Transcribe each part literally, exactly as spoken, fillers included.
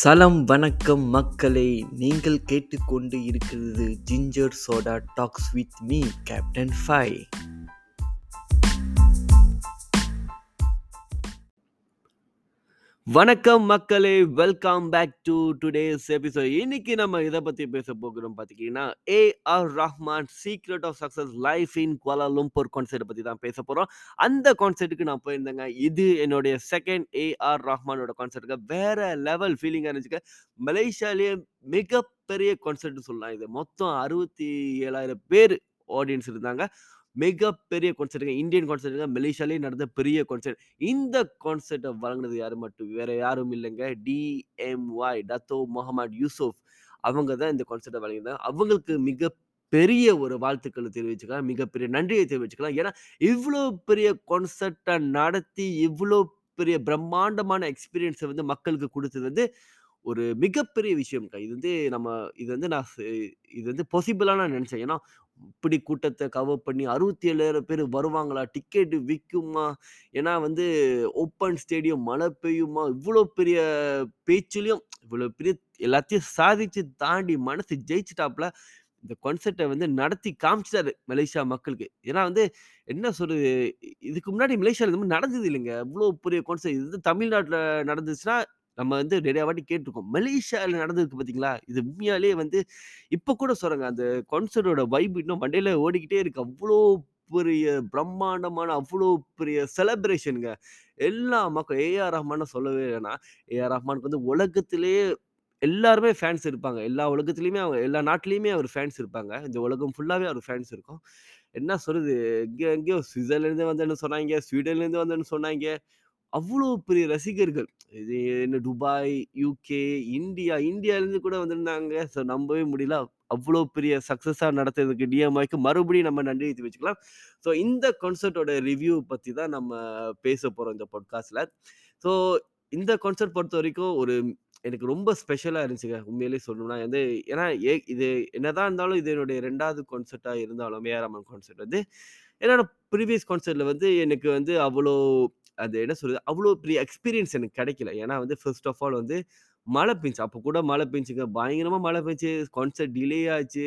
சலாம் வணக்கம் மக்களே, நீங்கள் கேட்டுக்கொண்டு இருக்கிறது ginger soda talks with me captain five. வணக்கம் மக்களே, welcome back to today's episode. இன்னைக்கு நம்ம இதை பற்றி பேச போகிறோம் பார்த்திங்கன்னா, AR Rahman secret of success life in Kuala Lumpur concert பற்றி தான் பேச போகிறோம். அந்த கான்சர்ட்டுக்கு நான் போயிருந்தேங்க. இது என்னுடைய செகண்ட் ஏஆர் ரஹ்மானோட கான்சர்ட்டுக்கு. வேறு லெவல் ஃபீலிங்காக இருந்துச்சுக்க. மலேசியாவிலேயே மிகப்பெரிய கான்சர்ட்னு சொல்லலாம். இது மொத்தம் அறுபத்தி ஏழாயிரம் பேர் ஆடியன்ஸ் இருந்தாங்க. மிகப்பெரிய கான்சர்ட்டுங்க, இந்தியன் கான்சர்ட்டுங்க, மலேசியாலேயே நடந்த பெரிய கான்சர்ட். இந்த கான்சர்ட்டை வழங்கினது யார் மட்டும் வேற யாரும் இல்லைங்க, டிஎம்ஒய் டத்தோ மொஹமட் யூசுஃப். அவங்க தான் இந்த கான்சர்ட்டை வழங்கியிருந்தாங்க. அவங்களுக்கு மிக பெரிய ஒரு வாழ்த்துக்களை தெரிவிச்சுக்கலாம், மிகப்பெரிய நன்றியை தெரிவிச்சுக்கலாம். ஏன்னா இவ்வளோ பெரிய கான்சர்ட்டை நடத்தி இவ்வளோ பெரிய பிரம்மாண்டமான எக்ஸ்பீரியன்ஸை வந்து மக்களுக்கு கொடுத்தது வந்து ஒரு மிகப்பெரிய விஷயம்க்கா. இது வந்து நம்ம இது வந்து நான் இது வந்து பாசிபிளாக நான் நினச்சேன். ஏன்னா இப்படி கூட்டத்தை கவர் பண்ணி அறுபத்தி ஏழாயிரம் பேர் வருவாங்களா, டிக்கெட்டு விற்குமா, ஏன்னா வந்து ஓப்பன் ஸ்டேடியம், மழை பெய்யுமா, இவ்வளோ பெரிய பேச்சுலையும் இவ்வளோ பெரிய எல்லாத்தையும் சாதிச்சு தாண்டி மனசு ஜெயிச்சுட்டாப்புல இந்த கான்சர்ட்டை வந்து நடத்தி காமிச்சிட்டாரு மலேசியா மக்களுக்கு. ஏன்னா வந்து என்ன சொல்றது, இதுக்கு முன்னாடி மலேசியாவில் இந்த மாதிரி நடந்தது இல்லைங்க. இவ்வளோ பெரிய கான்சர்ட் இது வந்து தமிழ்நாட்டில் நடந்துச்சுன்னா நம்ம வந்து நிறைய வாட்டி கேட்டிருக்கோம். மலேசியாவில் நடந்ததுக்கு பார்த்தீங்களா, இது உண்மையாலே வந்து இப்போ கூட சொல்கிறாங்க, அந்த கான்சர்ட்டோட வைப் இன்னும் மண்டையில் ஓடிக்கிட்டே இருக்குது. அவ்வளோ பெரிய பிரம்மாண்டமான அவ்வளோ பெரிய செலப்ரேஷனுங்க. எல்லா மக்கள் ஏஆர் ரஹ்மான்னு சொல்லவே இல்லைன்னா, ஏஆர் ரஹ்மானுக்கு வந்து உலகத்திலேயே எல்லாருமே ஃபேன்ஸ் இருப்பாங்க. எல்லா உலகத்துலேயுமே அவங்க எல்லா நாட்டிலையுமே அவர் ஃபேன்ஸ் இருப்பாங்க. இந்த உலகம் ஃபுல்லாகவே அவர் ஃபேன்ஸ் இருக்கும். என்ன சொல்கிறது, எங்கேயோ எங்கேயோ சுவிட்சர்லேருந்து வந்தேன்னு சொன்னாங்க, ஸ்வீடன்லேருந்து வந்தேன்னு சொன்னாங்க. அவ்வளோ பெரிய ரசிகர்கள். இது என்ன துபாய், யூகே, இந்தியா, இந்தியாவிலேருந்து கூட வந்திருந்தாங்க. ஸோ நம்பவே முடியல. அவ்வளோ பெரிய சக்ஸஸாக நடத்துறதுக்கு டிஎம்ஐக்கு மறுபடியும் நம்ம நன்றி இது வச்சுக்கலாம். ஸோ இந்த கான்சர்ட்டோட ரிவ்யூ பற்றி தான் நம்ம பேச போகிறோம் இந்த பாட்காஸ்டில். ஸோ இந்த கான்சர்ட் பொறுத்த வரைக்கும் ஒரு எனக்கு ரொம்ப ஸ்பெஷலாக இருந்துச்சுங்க உண்மையிலே சொல்லணும்னா. வந்து ஏன்னா ஏ இது என்ன தான் இருந்தாலும் இது என்னுடைய ரெண்டாவது கான்சர்ட்டாக இருந்தாலும், ஏஆர் ரஹ்மான் கான்சர்ட் வந்து என்னோட ப்ரீவியஸ் கான்சர்ட்டில் வந்து எனக்கு வந்து அவ்வளோ அது என்ன சொல்லுது அவ்வளோ பெரிய எக்ஸ்பீரியன்ஸ் எனக்கு கிடைக்கல. ஏன்னா வந்து ஃபர்ஸ்ட் ஆஃப் ஆல் வந்து மழை பெஞ்சு, அப்போ கூட மழை பெஞ்சுங்க, பயங்கரமாக மழை பெஞ்சு, கான்சர்ட் டிலே ஆச்சு,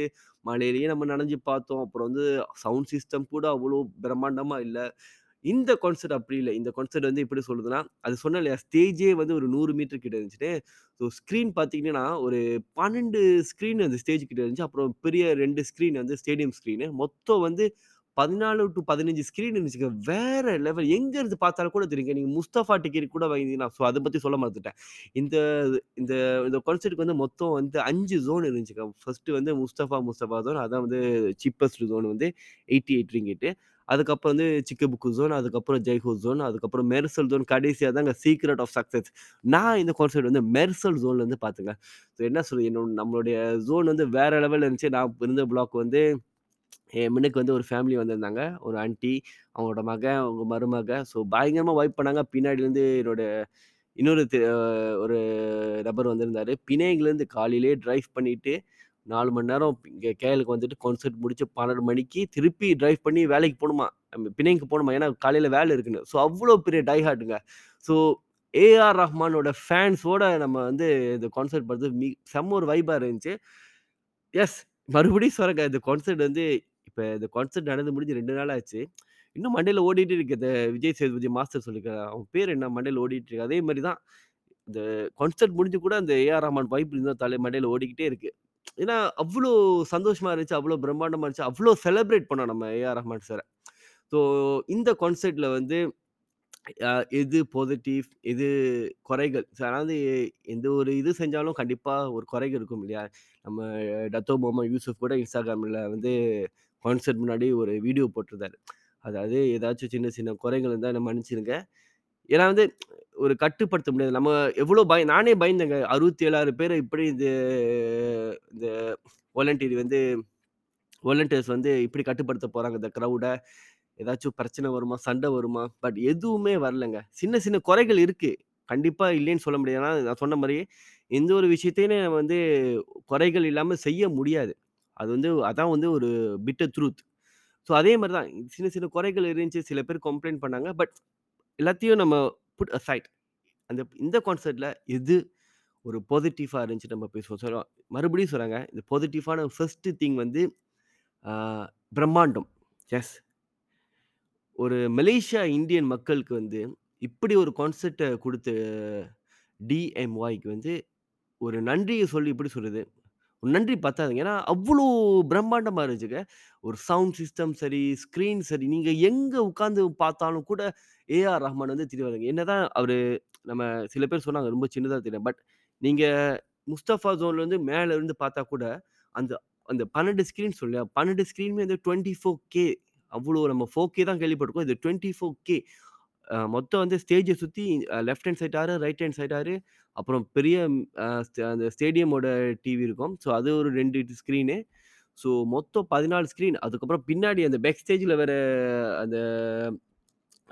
மழையிலேயே நம்ம நனைஞ்சு பார்த்தோம். அப்புறம் வந்து சவுண்ட் சிஸ்டம் கூட அவ்வளோ பிரம்மாண்டமாக இல்லை. இந்த கான்சர்ட் அப்படி இல்லை. இந்த கான்சர்ட் வந்து எப்படி சொல்லுதுன்னா, அது சொன்ன இல்லையா, ஸ்டேஜே வந்து ஒரு நூறு மீட்டர் கிட்ட இருந்துச்சுன்னு. ஸோ ஸ்க்ரீன் பார்த்திங்கன்னா ஒரு பன்னெண்டு ஸ்க்ரீன் அந்த ஸ்டேஜ் கிட்ட இருந்துச்சு. அப்புறம் பெரிய ரெண்டு ஸ்க்ரீன் வந்து ஸ்டேடியம் ஸ்க்ரீனு. மொத்தம் வந்து பதினாலு டு பதினஞ்சு ஸ்க்ரீன் இருந்துச்சுங்க. வேற லெவல். எங்க இருந்து பார்த்தாலும் கூட தெரியுங்க. நீங்க முஸ்தபா டிக்கெட் கூட வாங்கினா. ஸோ அதை பத்தி சொல்ல மறந்துட்டேன். இந்த இந்த இந்த கான்சர்ட்டுக்கு வந்து மொத்தம் வந்து அஞ்சு ஜோன் இருந்துச்சுங்க. ஃபர்ஸ்ட் வந்து முஸ்தபா முஸ்தபா ஜோன், அதான் வந்து சீப்பஸ்ட் ஜோன், வந்து எயிட்டி எயிட் ரிங்கிட்டு. அதுக்கப்புறம் வந்து சிக்கு புக்கு ஜோன், அதுக்கப்புறம் ஜெய்ஹூ ஜோன், அதுக்கப்புறம் மெர்சல் ஜோன், கடைசியாக தாங்க சீக்ரெட் ஆஃப் சக்ஸஸ். நான் இந்த கான்சர்ட் வந்து மெர்சல் ஜோன்ல இருந்து பார்த்துங்க. ஸோ என்ன சொல்றது, என்னோட நம்மளுடைய ஜோன் வந்து வேற லெவல் இருந்துச்சு. நான் இருந்த பிளாக் வந்து என் முன்னுக்கு வந்து ஒரு ஃபேமிலி வந்திருந்தாங்க, ஒரு ஆண்டி, அவங்களோட மகன், அவங்க மருமக. ஸோ பயங்கரமாக வைப் பண்ணாங்க. பின்னாடிலேருந்து என்னோட இன்னொரு ஒரு நபர் வந்திருந்தார். பிணைங்கிலேருந்து காலையிலே டிரைவ் பண்ணிவிட்டு நாலு மணி நேரம் இங்கே கேலுக்கு வந்துட்டு கான்சர்ட் முடிச்சு பன்னெண்டு மணிக்கு திருப்பி டிரைவ் பண்ணி வேலைக்கு போகணுமா, பிணைக்கு போகணுமா, ஏன்னா காலையில் வேலை இருக்குன்னு. ஸோ அவ்வளோ பெரிய டைஹார்டுங்க. ஸோ ஏஆர் ரஹ்மானோட ஃபேன்ஸோட நம்ம வந்து இந்த கான்சர்ட் பார்த்து மி செம்ம ஒரு வைபாக இருந்துச்சு. எஸ், மறுபடியும் சொல்கிறேன், இந்த கான்சர்ட் வந்து இப்போ இந்த கான்சர்ட் நடந்து முடிஞ்சு ரெண்டு நாள் ஆச்சு. இன்னும் மண்டையில் ஓடிட்டு இருக்கு. இந்த விஜய் சேதுபதி மாஸ்டர் சொல்லியிருக்காரு, அவங்க பேர் என்ன, மண்டையில் ஓடிட்டு இருக்கு. அதே மாதிரி தான் இந்த கான்சர்ட் முடிஞ்சு கூட அந்த ஏஆர் ரஹ்மான் வைப் இருந்தால் தலை மண்டையில் ஓடிக்கிட்டே இருக்குது. ஏன்னா அவ்வளோ சந்தோஷமாக இருந்துச்சு, அவ்வளோ பிரம்மாண்டமாக இருந்துச்சு, அவ்வளோ செலிப்ரேட் பண்ணோம் நம்ம ஏஆர் ரஹ்மான் சாரை. ஸோ இந்த கான்சர்ட்டில் வந்து எது பாசிட்டிவ் எது குறைகள், அதாவது எந்த ஒரு இது செஞ்சாலும் கண்டிப்பாக ஒரு குறைகள் இருக்கும் இல்லையா. நம்ம டத்தோ மொஹமட் யூசுஃப் கூட இன்ஸ்டாகிராமில் வந்து கான்சர்ட் முன்னாடி ஒரு வீடியோ போட்டிருந்தாரு. அதாவது ஏதாச்சும் சின்ன சின்ன குறைகள் இருந்தால் நம்ம மன்னிச்சிருங்க. ஏன்னா வந்து ஒரு கட்டுப்படுத்த முடியாது. நம்ம எவ்வளோ பய நானே பயந்தேங்க. அறுபத்தி ஏழாயிரம் பேர் இப்படி இது இந்த வாலண்டியர் வந்து வாலண்டியர்ஸ் வந்து இப்படி கட்டுப்படுத்த போகிறாங்க இந்த க்ரௌடை. ஏதாச்சும் பிரச்சனை வருமா, சண்டை வருமா? பட் எதுவுமே வரலைங்க. சின்ன சின்ன குறைகள் இருக்குது, கண்டிப்பாக இல்லைன்னு சொல்ல முடியாது. ஏன்னா நான் சொன்ன மாதிரி எந்த ஒரு விஷயத்தையுமே நம்ம வந்து குறைகள் இல்லாமல் செய்ய முடியாது. அது வந்து அதான் வந்து ஒரு பிட்டர் ட்ரூத். ஸோ அதே மாதிரி தான் சின்ன சின்ன குறைகள் இருந்துச்சு. சில பேர் கம்ப்ளைண்ட் பண்ணாங்க. பட் எல்லாத்தையும் நம்ம புட் அசைட், அந்த இந்த கான்சர்ட்டில் எது ஒரு பாசிட்டிவாக இருந்துச்சு நம்ம போய் சொல்கிறோம். மறுபடியும் சொல்கிறாங்க, இந்த பாசிட்டிவான ஃபஸ்ட்டு திங் வந்து பிரம்மாண்டம். எஸ், ஒரு மலேசியா இந்தியன் மக்களுக்கு வந்து இப்படி ஒரு கான்செப்டை கொடுத்து டிஎம்ஒய்க்கு வந்து ஒரு நன்றியை சொல்லி இப்படி சொல்லுது, ஒரு நன்றி பத்தாதுங்க. ஏன்னா அவ்வளோ பிரம்மாண்டமாக இருந்துச்சுங்க. ஒரு சவுண்ட் சிஸ்டம் சரி, ஸ்க்ரீன் சரி, நீங்கள் எங்கே உட்காந்து பார்த்தாலும் கூட ஏஆர் ரஹ்மான் வந்து தெரிய வருங்க. என்ன தான் அவர், நம்ம சில பேர் சொன்னாங்க ரொம்ப சின்னதாக தெரியும், பட் நீங்கள் முஸ்தபா ஜோன்லேருந்து மேலே இருந்து பார்த்தா கூட அந்த அந்த பன்னெண்டு ஸ்க்ரீன் சொல்ல பன்னெண்டு ஸ்க்ரீனுமே வந்து டுவெண்ட்டி ஃபோர் கே அவ்வளோ நம்ம ஃபோர் கே தான் கேள்விப்பட்டிருக்கோம். இது டுவெண்ட்டி ஃபோர் கே மொத்தம் வந்து ஸ்டேஜை சுற்றி லெஃப்ட் ஹேண்ட் சைட் ஆறு, ரைட் ஹேண்ட் சைட் ஆறு, அப்புறம் பெரிய அந்த ஸ்டேடியமோட டிவி இருக்கும். ஸோ அது ஒரு ரெண்டு ஸ்க்ரீனு, ஸோ மொத்தம் பதினாலு ஸ்க்ரீன். அதுக்கப்புறம் பின்னாடி அந்த பேக் ஸ்டேஜில் வேறு அந்த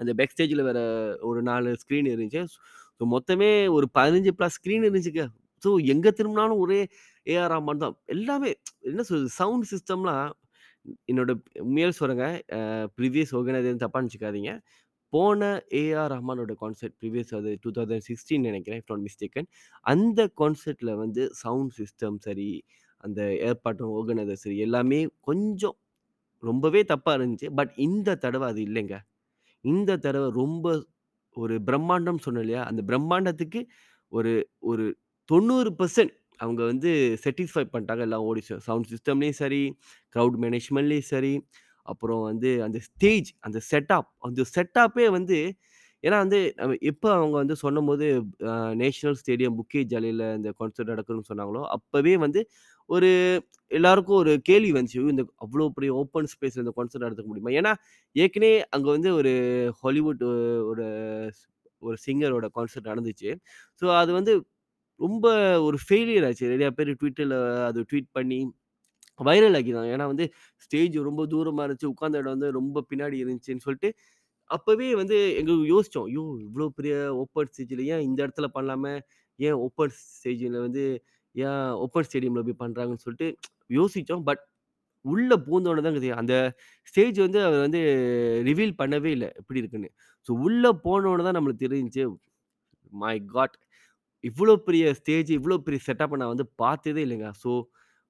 அந்த பேக் ஸ்டேஜில் வேறு ஒரு நாலு ஸ்க்ரீன் இருந்துச்சு. ஸோ மொத்தமே ஒரு பதினஞ்சு ப்ளஸ் ஸ்க்ரீன் இருந்துச்சுக்க. ஸோ எங்கே திரும்பினாலும் ஒரே ஏஆர் ரஹ்மான் தான். எல்லாமே என்ன சொல்றது, சவுண்ட் சிஸ்டம்லாம் என்னோட உண்மையில சொல்கிறேங்க, ப்ரீவியஸ் ஆர்கனைசர் தப்பாக நினச்சிக்காதீங்க. போன ஏஆர் ரஹ்மானோட கான்செர்ட் ப்ரீவியஸ், அது டூ தௌசண்ட் சிக்ஸ்டீன் நினைக்கிறேன் இஃப் நாட் மிஸ்டேக்கன். அந்த கான்செர்ட்டில் வந்து சவுண்ட் சிஸ்டம் சரி, அந்த ஏற்பாட்டம் ஆர்கனைசர் சரி, எல்லாமே கொஞ்சம் ரொம்பவே தப்பாக இருந்துச்சு. பட் இந்த தடவை அது இல்லைங்க. இந்த தடவை ரொம்ப ஒரு பிரம்மாண்டம் சொன்னோம் இல்லையா, அந்த பிரம்மாண்டத்துக்கு ஒரு ஒரு தொண்ணூறு பர்சன்ட் அவங்க வந்து சாட்டிஸ்ஃபை பண்ணிட்டாங்க. எல்லாம் ஓடிச்சு, சவுண்ட் சிஸ்டம்லேயும் சரி, க்ரௌட் மேனேஜ்மெண்ட்லேயும் சரி, அப்புறம் வந்து அந்த ஸ்டேஜ், அந்த செட்டப், அந்த செட்டப்பே வந்து, ஏன்னா வந்து நம்ம எப்போ அவங்க வந்து சொன்னும் போது நேஷனல் ஸ்டேடியம் புக்கிட் ஜலீலில் இந்த கான்சர்ட் நடக்கணும்னு சொன்னாங்களோ அப்போவே வந்து ஒரு எல்லாருக்கும் ஒரு கேள்வி வந்துச்சு, இந்த அவ்வளோ பெரிய ஓப்பன் ஸ்பேஸில் இந்த கான்சர்ட் நடத்த முடியுமா. ஏன்னா ஏற்கனவே அங்கே வந்து ஒரு ஹாலிவுட் ஒரு ஒரு சிங்கரோட கான்சர்ட் நடந்துச்சு. ஸோ அது வந்து ரொம்ப ஒரு ஃபெயிலியர் ஆச்சு. நிறையா பேர் ட்விட்டரில் அது ட்வீட் பண்ணி வைரல் ஆக்கிதாங்க. ஏன்னா வந்து ஸ்டேஜ் ரொம்ப தூரமாக இருந்துச்சு, உட்காந்த இடம் வந்து ரொம்ப பின்னாடி இருந்துச்சுன்னு சொல்லிட்டு அப்போவே வந்து எங்களுக்கு யோசித்தோம், ஐயோ இவ்வளோ பெரிய ஓப்பன் ஸ்டேஜில் ஏன் இந்த இடத்துல பண்ணலாமே, ஏன் ஓப்பன் ஸ்டேஜில் வந்து ஏன் ஓப்பன் ஸ்டேடியமில் போய் பண்ணுறாங்கன்னு சொல்லிட்டு யோசித்தோம். பட் உள்ளே பூந்தோன்னு தான் தெரியும், அந்த ஸ்டேஜ் வந்து அவர் வந்து ரிவீல் பண்ணவே இல்லை எப்படி இருக்குன்னு. ஸோ உள்ளே போனோன்னு தான் நம்மளுக்கு தெரிஞ்சு, மை காட் இவ்வளோ பெரிய ஸ்டேஜ், இவ்வளோ பெரிய செட்டப்பை நான் வந்து பார்த்ததே இல்லைங்க. ஸோ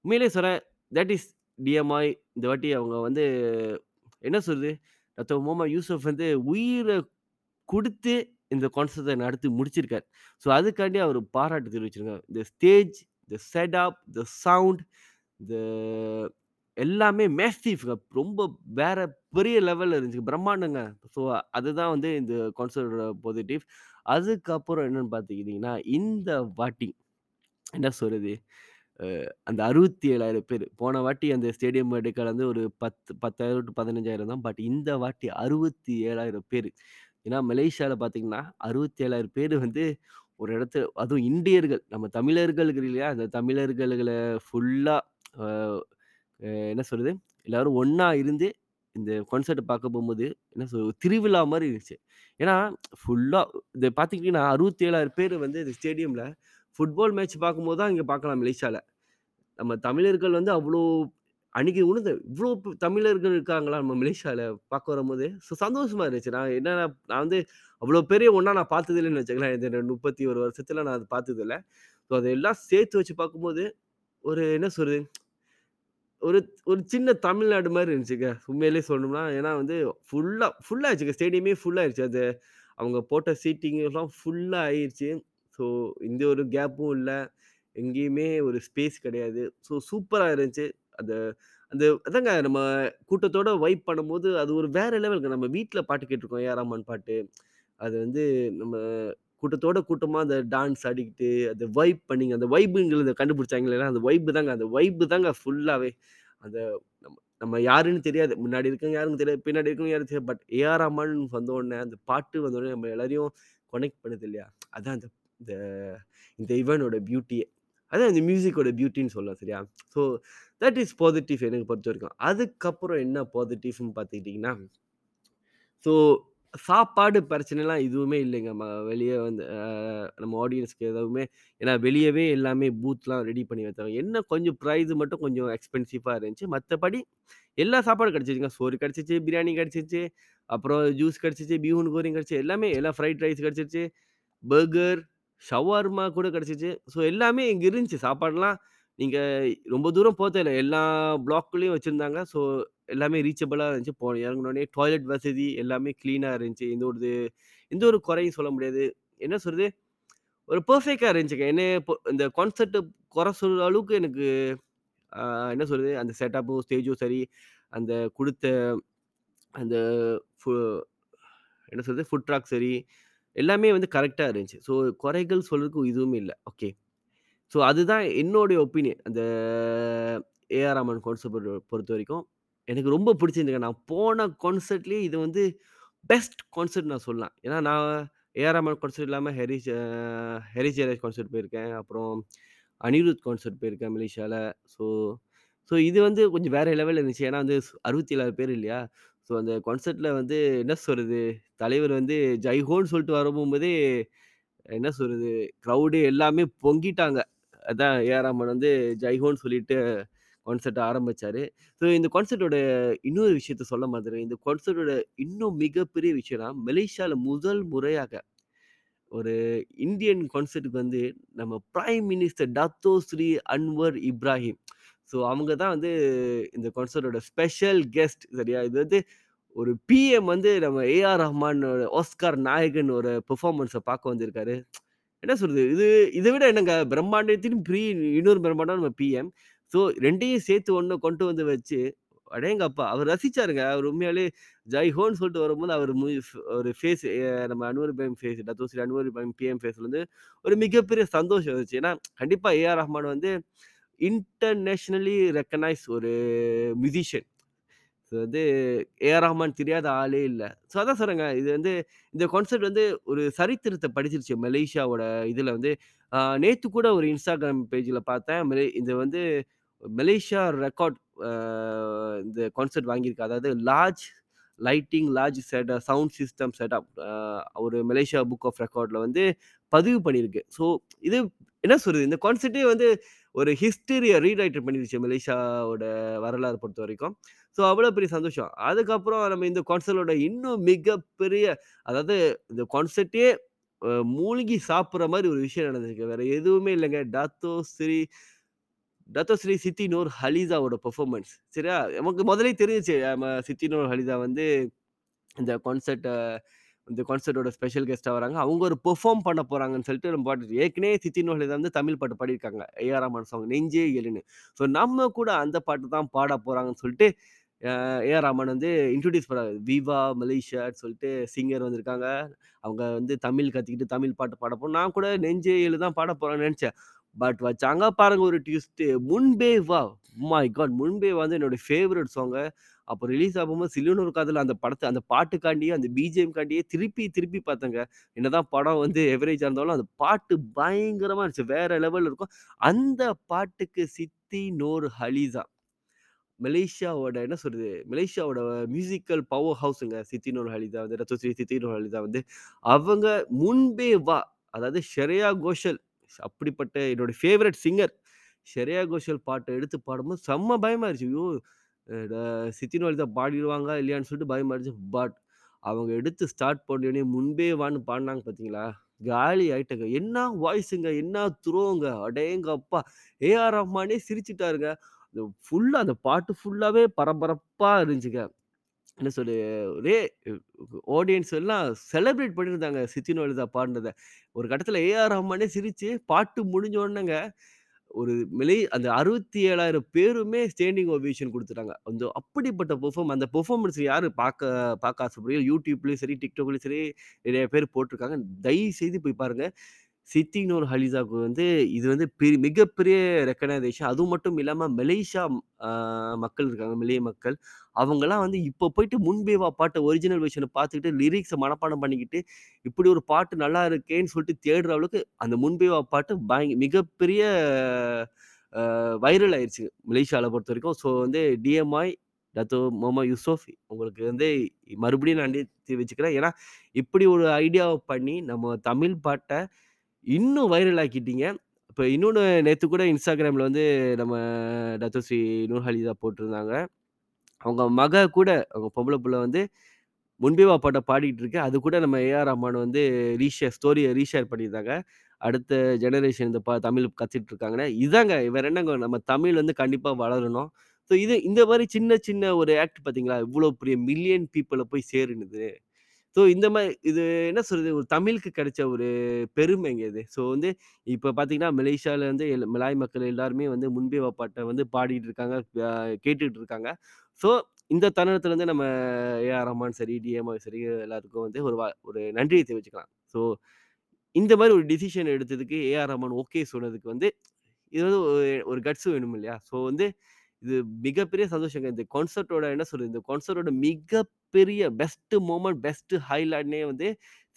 உண்மையிலே சொல்கிறேன், தட் இஸ் டிஎம்ஐ இந்த வாட்டி அவங்க வந்து என்ன சொல்கிறது, டாக்டர் மொஹ்மத் யூசுஃப் வந்து உயிரை கொடுத்து இந்த கான்சர்ட்டை நடத்தி முடிச்சிருக்கார். ஸோ அதுக்காண்டி அவர் பாராட்டு தெரிவிச்சிருக்காரு. இந்த ஸ்டேஜ், இந்த செட்அப், இந்த சவுண்ட், இந்த எல்லாமே மேசிவ், ரொம்ப வேற பெரிய லெவலில் இருந்துச்சு, பிரம்மாண்டங்க. ஸோ அதுதான் வந்து இந்த கான்சர்ட்டோட பாசிட்டிவ். அதுக்கப்புறம் என்னென்னு பார்த்துக்கிட்டிங்கன்னா, இந்த வாட்டி என்ன சொல்கிறது, அந்த அறுபத்தி ஏழாயிரம் பேர் போன வாட்டி அந்த ஸ்டேடியம் எடுக்கலந்து ஒரு பத்து பத்தாயிரம் டு பதினஞ்சாயிரம் தான். பட் இந்த வாட்டி அறுபத்தி ஏழாயிரம் பேர். ஏன்னா மலேசியாவில் பார்த்திங்கன்னா அறுபத்தி ஏழாயிரம் பேர் வந்து ஒரு இடத்துல, அதுவும் இந்தியர்கள், நம்ம தமிழர்களுக்கு இல்லையா, அந்த தமிழர்களை ஃபுல்லாக என்ன சொல்கிறது, எல்லோரும் ஒன்றா இருந்து இந்த கான்சர்ட்டை பார்க்க போகும்போது என்ன சொல் திருவிழா மாதிரி இருந்துச்சு. ஏன்னா ஃபுல்லாக இந்த பார்த்திங்கன்னா அறுபத்தி ஏழாயிரம் பேர் வந்து இந்த ஸ்டேடியமில் ஃபுட்பால் மேட்ச் பார்க்கும்போது தான் இங்கே பார்க்கலாம். மலேசியாவில் நம்ம தமிழர்கள் வந்து அவ்வளோ அன்றைக்கி உணர்ந்து இவ்வளோ தமிழர்கள் இருக்காங்களா நம்ம மலேசியாவில் பார்க்க வரும்போது. ஸோ சந்தோஷமாக இருந்துச்சு. நான் என்னென்ன நான் வந்து அவ்வளோ பெரிய ஒன்றா நான் பார்த்தது இல்லைன்னு வச்சுக்கலாம், இந்த முப்பத்தி ஒரு வருஷத்தில் நான் அது பார்த்ததில்லை. ஸோ அதெல்லாம் சேர்த்து வச்சு பார்க்கும்போது ஒரு என்ன சொல்கிறது, ஒரு ஒரு சின்ன தமிழ்நாடு மாதிரி இருந்துச்சுங்க உண்மையிலே சொல்லணும்னா. ஏன்னா வந்து ஃபுல்லாக ஃபுல்லாக ஆயிடுச்சுங்க, ஸ்டேடியமே ஃபுல்லாக ஆயிடுச்சு, அது அவங்க போட்ட சீட்டிங்கெல்லாம் ஃபுல்லாக ஆயிடுச்சு. ஸோ இந்த ஒரு கேப்பும் இல்லை, எங்கேயுமே ஒரு ஸ்பேஸ் கிடையாது. ஸோ சூப்பராக இருந்துச்சு. அந்த அந்த அதாங்க நம்ம கூட்டத்தோடு வைப் பண்ணும்போது அது ஒரு வேறு லெவலுக்கு. நம்ம வீட்டில் பாட்டு கேட்டிருக்கோம் ஏஆர் ரஹ்மான் பாட்டு, அது வந்து நம்ம கூட்டத்தோட கூட்டமாக அந்த டான்ஸ் ஆடிக்கிட்டு அந்த வைப் பண்ணிங்க, அந்த வைப்புங்கிறத கண்டுபிடிச்சாங்க இல்லைன்னா, அந்த வைப்பு தாங்க, அந்த வைப்பு தாங்க ஃபுல்லாகவே. அந்த நம்ம நம்ம யாருன்னு தெரியாது, முன்னாடி இருக்கவங்க யாருன்னு தெரியாது, பின்னாடி இருக்கவங்க யாரும் தெரியாது, பட் ஏஆர் ரஹ்மான் வந்தோடனே அந்த பாட்டு வந்தோடனே நம்ம எல்லாரையும் கனெக்ட் பண்ணுது இல்லையா, அதான் அந்த இந்த இந்த ஈவெண்டோட பியூட்டியே, அதான் இந்த மியூசிக்கோட பியூட்டின்னு சொல்லலாம் சரியா. ஸோ தட் இஸ் பாசிட்டிவ் எனக்கு பொறுத்த வரைக்கும். அதுக்கப்புறம் என்ன பாசிட்டிவ்னு பார்த்துக்கிட்டிங்கன்னா, ஸோ சாப்பாடு பிரச்சனைலாம் எதுவுமே இல்லைங்க. ம வெளியே வந்து நம்ம ஆடியன்ஸ்க்கு எதுவுமே, ஏன்னா வெளியவே எல்லாமே பூத்லாம் ரெடி பண்ணி வைத்தாங்க. என்ன கொஞ்சம் ப்ரைஸு மட்டும் கொஞ்சம் எக்ஸ்பென்சிவாக இருந்துச்சு, மற்றபடி எல்லா சாப்பாடும் கிடச்சிச்சுங்க. சோறு கிடச்சிச்சு, பிரியாணி கிடச்சிச்சு, அப்புறம் ஜூஸ் கிடச்சிச்சு, பீஃப் கோரிங் கிடச்சி, எல்லாமே எல்லா ஃப்ரைட் ரைஸ் கிடச்சிருச்சு, பர்கர், ஷவர்மா கூட கிடச்சிச்சு. ஸோ எல்லாமே இங்கே இருந்துச்சு சாப்பாடுலாம். நீங்கள் ரொம்ப தூரம் போதில்லை, எல்லா பிளாக்குள்ளேயும் வச்சுருந்தாங்க. ஸோ எல்லாமே ரீச்சபிளாக இருந்துச்சு. போ இறங்கினோடனே டாய்லெட் வசதி எல்லாமே க்ளீனாக இருந்துச்சு. எந்த ஒரு இது எந்த ஒரு குறையும் சொல்ல முடியாது. என்ன சொல்கிறது, ஒரு பர்ஃபெக்டாக இருந்துச்சுங்க. என்ன இப்போ இந்த கான்சர்ட்டு குறை சொல்கிற அளவுக்கு எனக்கு ஆஹ், என்ன சொல்கிறது, அந்த செட்டப்பும் ஸ்டேஜும் சரி, அந்த கொடுத்த அந்த ஃபு என்ன சொல்கிறது ஃபுட் ட்ராக் சரி, எல்லாமே வந்து கரெக்டாக இருந்துச்சு. ஸோ குறைகள் சொல்கிறதுக்கு இதுவுமே இல்லை. ஓகே, ஸோ அதுதான் என்னுடைய ஒப்பீனியன். அந்த ஏஆர் ரஹ்மான் கான்சர்ட் பொறு- பொறுத்த வரைக்கும் எனக்கு ரொம்ப பிடிச்சிருந்துங்க. நான் போன கான்சர்ட்லேயே இது வந்து பெஸ்ட் கான்சர்ட் நான் சொல்லலாம். ஏன்னா நான் ஏஆர் ரஹ்மான் கான்சர்ட் இல்லாமல் ஹெரிஷ் அஹ், ஹெரிஷ் ஜெயராஜ் கான்சர்ட் போயிருக்கேன், அப்புறம் அனிருத் கான்சர்ட் போயிருக்கேன் மலேசியாவில். ஸோ ஸோ இது வந்து கொஞ்சம் வேற லெவலில் இருந்துச்சு. ஏன்னா வந்து அறுபத்தி ஏழாயிரம் பேர் இல்லையா. ஸோ அந்த கான்சர்ட்டில் வந்து என்ன சொல்கிறது, தலைவர் வந்து ஜைஹோன்னு சொல்லிட்டு வரும்போதே என்ன சொல்கிறது க்ரௌடு எல்லாமே பொங்கிட்டாங்க. அதான் ஏஆர் ரஹ்மான் வந்து ஜைஹோன்னு சொல்லிட்டு கான்சர்ட் ஆரம்பிச்சாரு. ஸோ இந்த கான்சர்ட்டோட இன்னொரு விஷயத்த சொல்ல மாதிரி, இந்த கான்சர்ட்டோட இன்னும் மிகப்பெரிய விஷயம்னா மலேசியாவில் முதல் முறையாக ஒரு இந்தியன் கான்சர்ட்டுக்கு வந்து நம்ம prime minister Dato Sri Anwar Ibrahim, so அவங்க தான் வந்து இந்த கான்சர்ட்டோட ஸ்பெஷல் கெஸ்ட். சரியா, இது வந்து ஒரு பிஎம் வந்து நம்ம ஏஆர் ரஹ்மானோட ஆஸ்கார் நாயகன் ஒரு பெர்ஃபார்மன்ஸை பார்க்க வந்திருக்காரு. என்ன சொல்றது, இது இதை விட என்னங்க பிரம்மாண்டத்தின் ப்ரீ இன்னொரு பிரம்மாண்டம் நம்ம பிஎம். ஸோ ரெண்டையும் சேர்த்து ஒன்று கொண்டு வந்து வச்சு அடேங்கப்பா அவர் ரசிச்சாருங்க. அவர் உண்மையாலே ஜய் ஹோன்னு சொல்லிட்டு வரும்போது அவர் மு ஒரு ஃபேஸ் நம்ம அனுவர் பயம் ஃபேஸ் டத்தோ ஸ்ரீ அனுவர் பயம் பிஎம் ஃபேஸ்ல இருந்து ஒரு மிகப்பெரிய சந்தோஷம் இருந்துச்சு. ஏன்னா கண்டிப்பா ஏஆர் ரஹ்மான் வந்து இன்டர்நேஷ்னலி ரெக்கனைஸ் ஒரு மியூசிஷியன். ஸோ வந்து ஏஆர் ரஹ்மான் தெரியாத ஆளே இல்லை. ஸோ அதான் சொல்கிறேங்க, இது வந்து இந்த கான்செப்ட் வந்து ஒரு சரித்திரத்தை படிச்சிருச்சு மலேசியாவோட இதில் வந்து. நேற்று கூட ஒரு இன்ஸ்டாகிராம் பேஜில் பார்த்தேன், மலே இந்த வந்து மலேசியா ரெக்கார்ட் இந்த கான்செப்ட் வாங்கியிருக்கு. அதாவது large lighting large set sound system setup ஒரு மலேசியா புக் ஆஃப் ரெக்கார்டில் வந்து பதிவு பண்ணியிருக்கு. ஸோ இது என்ன சொல்கிறது, இந்த கான்செப்டே வந்து ஒரு ஹிஸ்டரியை ரீரைட்டர் பண்ணிருச்சு மலேசியாவோட வரலாறு பொறுத்த வரைக்கும். ஸோ அவ்வளோ பெரிய சந்தோஷம். அதுக்கப்புறம் நம்ம இந்த கான்சர்ட்டோட இன்னும் மிகப்பெரிய, அதாவது இந்த கான்சர்ட்டே மூழ்கி சாப்பிட்ற மாதிரி ஒரு விஷயம் நடந்திருக்கு. வேற எதுவுமே இல்லைங்க, டாத்தோ ஸ்ரீ டத்தோ ஸ்ரீ சித்தி நூர் ஹலிதாவோட பெர்ஃபார்மன்ஸ். சரியா, நமக்கு முதலே தெரிஞ்சிச்சு நம்ம சித்தி நூர் ஹலிதா வந்து இந்த கான்சர்ட் இந்த கான்சர்ட்டோட ஸ்பெஷல் கெஸ்ட்டாக வராங்க, அவங்க ஒரு பெர்ஃபார்ம் பண்ண போகிறாங்கன்னு சொல்லிட்டு நம்ம பாட்டு ஏற்கனவே சித்தி நூர் ஹலிதா வந்து தமிழ் பாட்டு பாடியிருக்காங்க ஏஆர் ரஹ்மான் சாங் நெஞ்சே எழுன்னு. ஸோ நம்ம கூட அந்த பாட்டு தான் பாட போகிறாங்கன்னு சொல்லிட்டு ஏஆர் ரஹ்மான் வந்து இன்ட்ரடியூஸ் பண்ணாங்க. விவா மலேசியான்னு சொல்லிட்டு சிங்கர் வந்திருக்காங்க, அவங்க வந்து தமிழ் கற்றுக்கிட்டு தமிழ் பாட்டு பாட போறோம். நான் கூட நெஞ்சே எழு தான் பாட போகிறாங்கன்னு நினச்சேன். பட் வச்சாங்க பாருங்க ஒரு டியூஸ்ட் முன்பே வா மை காட். முன்பே வந்து என்னோட ஃபேவரட் சாங்கு. அப்போ ரிலீஸ் ஆகும்போது சில்லுனூர் காதில் அந்த படத்தை அந்த பாட்டுக்காண்டியே அந்த பிஜிஎம் காண்டியே திருப்பி திருப்பி பார்த்தேங்க. என்னதான் படம் வந்து எவரேஜாக இருந்தாலும் அந்த பாட்டு பயங்கரமாக இருந்துச்சு, வேற லெவலில் இருக்கும். அந்த பாட்டுக்கு சித்தி நோர் ஹலிசா மலேசியாவோட என்ன சொல்றது மலேசியாவோட மியூசிக்கல் பவர் ஹவுஸுங்க. சித்தினோர் ஹலிதா வந்து ரத்தோஸ்ரீ சித்தினோர் ஹலிதா வந்து அவங்க முன்பே வா, அதாவது ஷெரேயா கோஷல் அப்படிப்பட்ட என்னோட ஃபேவரட் சிங்கர் ஷெரேயா கோஷல் பாட்டை எடுத்து பாடும்போது செம்ம பயமா இருந்துச்சு. ஐயோ அஹ் சித்தினோர் ஹலிதா பாடிடுவாங்க இல்லையான்னு சொல்லிட்டு பயமா இருந்துச்சு. பட் அவங்க எடுத்து ஸ்டார்ட் பண்ணோடனே முன்பே வான்னு பாடினாங்க பார்த்தீங்களா, காலி ஆயிட்டங்க. என்ன வாய்ஸுங்க, என்ன துரோங்க, அடேங்கப்பா ஏஆர் ரஹ்மானே சிரிச்சிட்டாருங்க. அந்த ஃபுல்லா அந்த பாட்டு ஃபுல்லாவே பரபரப்பா இருந்துச்சுங்க. என்ன சொல்லு ஒரே ஆடியன்ஸ் எல்லாம் செலிப்ரேட் பண்ணியிருந்தாங்க சித்தின் வலிதா பாடினதை. ஒரு கட்டத்தில் ஏஆர் ரஹ்மானே சிரிச்சு பாட்டு முடிஞ்ச உடனேங்க ஒரு மிலை அந்த அறுபத்தி ஏழாயிரம் பேருமே ஸ்டாண்டிங் ஓவேஷன் கொடுத்துட்டாங்க. அந்த அப்படிப்பட்ட பெர்ஃபார்ம் அந்த பெர்ஃபார்மன்ஸ் யாரு பார்க்க பார்க்க ஆசைப்படுறீங்க, யூடியூப்லேயும் சரி டிக்டாக்லேயும் சரி நிறைய பேர் போட்டிருக்காங்க, தயவு செய்து போய் பாருங்க. சித்தின் ஒரு ஹலிசாக்கு வந்து இது வந்து பெரிய மிகப்பெரிய ரெக்கனைசேஷன். அது மட்டும் இல்லாமல் மலேசியா ஆஹ், மக்கள் இருக்காங்க, மலேய மக்கள் அவங்கெல்லாம் வந்து இப்போ போயிட்டு முன்பேவா பாட்டு ஒரிஜினல் விஷயம் பார்த்துக்கிட்டு லிரிக்ஸை மனப்பாடம் பண்ணிக்கிட்டு இப்படி ஒரு பாட்டு நல்லா இருக்கேன்னு சொல்லிட்டு தேடுற அளவுக்கு அந்த முன்பேவா பாட்டு பயங்க மிகப்பெரிய வைரல் ஆயிடுச்சு மலேசியாவில் பொறுத்த வரைக்கும். ஸோ வந்து டிஎம்ஐ டத்தோ மொஹம யூசஃப் உங்களுக்கு வந்து மறுபடியும் நான் நிறுத்தி வச்சுக்கிறேன். ஏன்னா இப்படி ஒரு ஐடியாவை பண்ணி நம்ம தமிழ் பாட்டை இன்னும் வைரல் ஆக்கிட்டீங்க. இப்போ இன்னொன்று நேற்று கூட இன்ஸ்டாகிராமில் வந்து நம்ம டத்தோ ஸ்ரீ நூர்ஹலிதா போட்டிருந்தாங்க, அவங்க மக கூட அவங்க பொம்பளை புள்ள வந்து முன்பேவா பாட்டை பாடிட்டு இருக்கு. அது கூட நம்ம ஏஆர் ரஹ்மான் வந்து ரீஷேர் ஸ்டோரியை ரீஷேர் பண்ணியிருந்தாங்க. அடுத்த ஜெனரேஷன் இந்த ப தமிழ் கற்றுட்டு இருக்காங்கன்னா இதாங்க வேற என்னங்க, நம்ம தமிழ் வந்து கண்டிப்பாக வளரணும். ஸோ இது இந்த மாதிரி சின்ன சின்ன ஒரு ஆக்ட் பார்த்தீங்களா இவ்வளோ பெரிய மில்லியன் பீப்புளை போய் சேருனுது. ஸோ இந்த மாதிரி இது என்ன சொல்கிறது, ஒரு தமிழுக்கு கிடைச்ச ஒரு பெருமைங்க இது. ஸோ வந்து இப்போ பார்த்தீங்கன்னா மலேசியாவில் வந்து எல் மலாய் மக்கள் எல்லாருமே வந்து முன்பேவா பாட்டை வந்து பாடிட்டு இருக்காங்க, அஹ் கேட்டுட்டு இருக்காங்க. ஸோ இந்த தருணத்துல வந்து நம்ம ஏஆர் ரஹ்மான் சரி, டிஎம்ஐ சரி, எல்லாருக்கும் வந்து ஒரு வா- ஒரு நன்றியை தெரிவிச்சுக்கலாம். ஸோ இந்த மாதிரி ஒரு டிசிஷன் எடுத்ததுக்கு ஏஆர் ரஹ்மான் ஓகே சொன்னதுக்கு வந்து இது வந்து ஒரு- ஒரு கட்ஸ் வேணும் இல்லையா. ஸோ வந்து இது மிகப்பெரிய சந்தோஷங்க. இந்த கான்சர்ட்டோட என்ன சொல்றது, இந்த கான்சர்ட்டோட மிகப்பெரிய பெஸ்ட் மூமெண்ட், பெஸ்ட் ஹைலைட்னே வந்து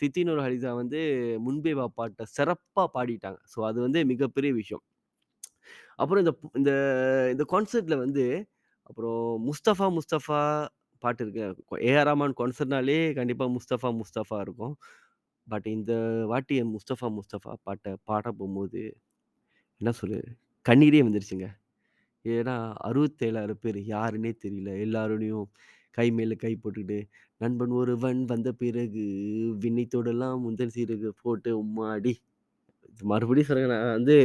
சித்தி நூர் ஹலிதா வந்து முன்பே வா பாட்டை சிறப்பாக பாடிட்டாங்க. ஸோ அது வந்து மிகப்பெரிய விஷயம். அப்புறம் இந்த பு- இந்த இந்த கான்சர்ட்ல வந்து அப்புறம் முஸ்தஃபா முஸ்தஃபா பாட்டு இருக்கு. ஏஆர் ரஹ்மான் கான்சர்ட்னாலே கண்டிப்பா முஸ்தஃபா முஸ்தஃபா இருக்கும். பட் இந்த வாட்டி என் முஸ்தஃபா முஸ்தஃபா பாட்டை பாட போகும்போது என்ன சொல்லு கண்ணீரே வந்துருச்சுங்க. ஏன்னா அறுபத்தேழாயிரம் பேர் யாருன்னே தெரியல, எல்லாரோடையும் கை மேல கை போட்டுக்கிட்டு நண்பன் ஒருவன் வந்த பிறகு விண்ணை தொடலாம் முந்தல் சீரகு போட்டு உம்மாடி, இது மறுபடியும் சொல்லுங்க, நான் வந்து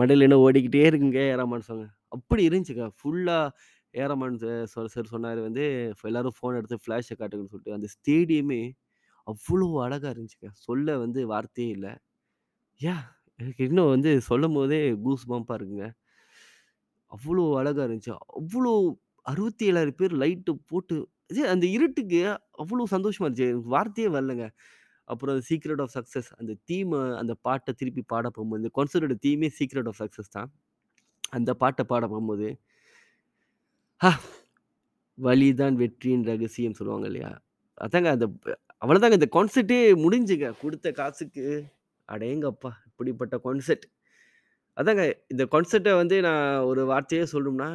மடையில் என்ன ஓடிக்கிட்டே இருக்குங்க ஏராமான் சாங் அப்படி இருந்துச்சுக்கா. ஃபுல்லாக ஏராமான் சார் சார் சொன்னார் வந்து "இப்ப எல்லாரும் ஃபோன் எடுத்து ஃப்ளாஷை காட்டுங்கன்னு சொல்லிட்டு அந்த ஸ்டேடியமே அவ்வளோ அழகாக இருந்துச்சுக்கா. சொல்ல வந்து வார்த்தையே இல்லை. யா எனக்கு இன்னும் வந்து சொல்லும் போதே கூஸ் பம்பாக இருக்குங்க, அவ்வளோ அழகாக இருந்துச்சு. அவ்வளோ அறுபத்தி ஏழாயிரம் பேர் லைட்டு போட்டு இது அந்த இருட்டுக்கு அவ்வளோ சந்தோஷமா இருந்துச்சு, எனக்கு வார்த்தையே வரலங்க. அப்புறம் அந்த சீக்ரெட் ஆஃப் சக்ஸஸ் அந்த தீம், அந்த பாட்டை திருப்பி பாட போகும்போது இந்த கான்சர்ட்டோட தீமே சீக்ரெட் ஆஃப் சக்ஸஸ் தான். அந்த பாட்டை பாட போகும்போது "ஹா, வலிதான் வெற்றியின் ரகசியம்" சொல்லுவாங்க இல்லையா, அதாங்க அந்த அவ்வளோதாங்க இந்த கான்சர்ட்டே முடிஞ்சுங்க. கொடுத்த காசுக்கு அடேங்கப்பா இப்படிப்பட்ட கான்சர்ட். அதாங்க இந்த கான்சர்ட்டை வந்து நான் ஒரு வார்த்தையே சொல்லணும்னா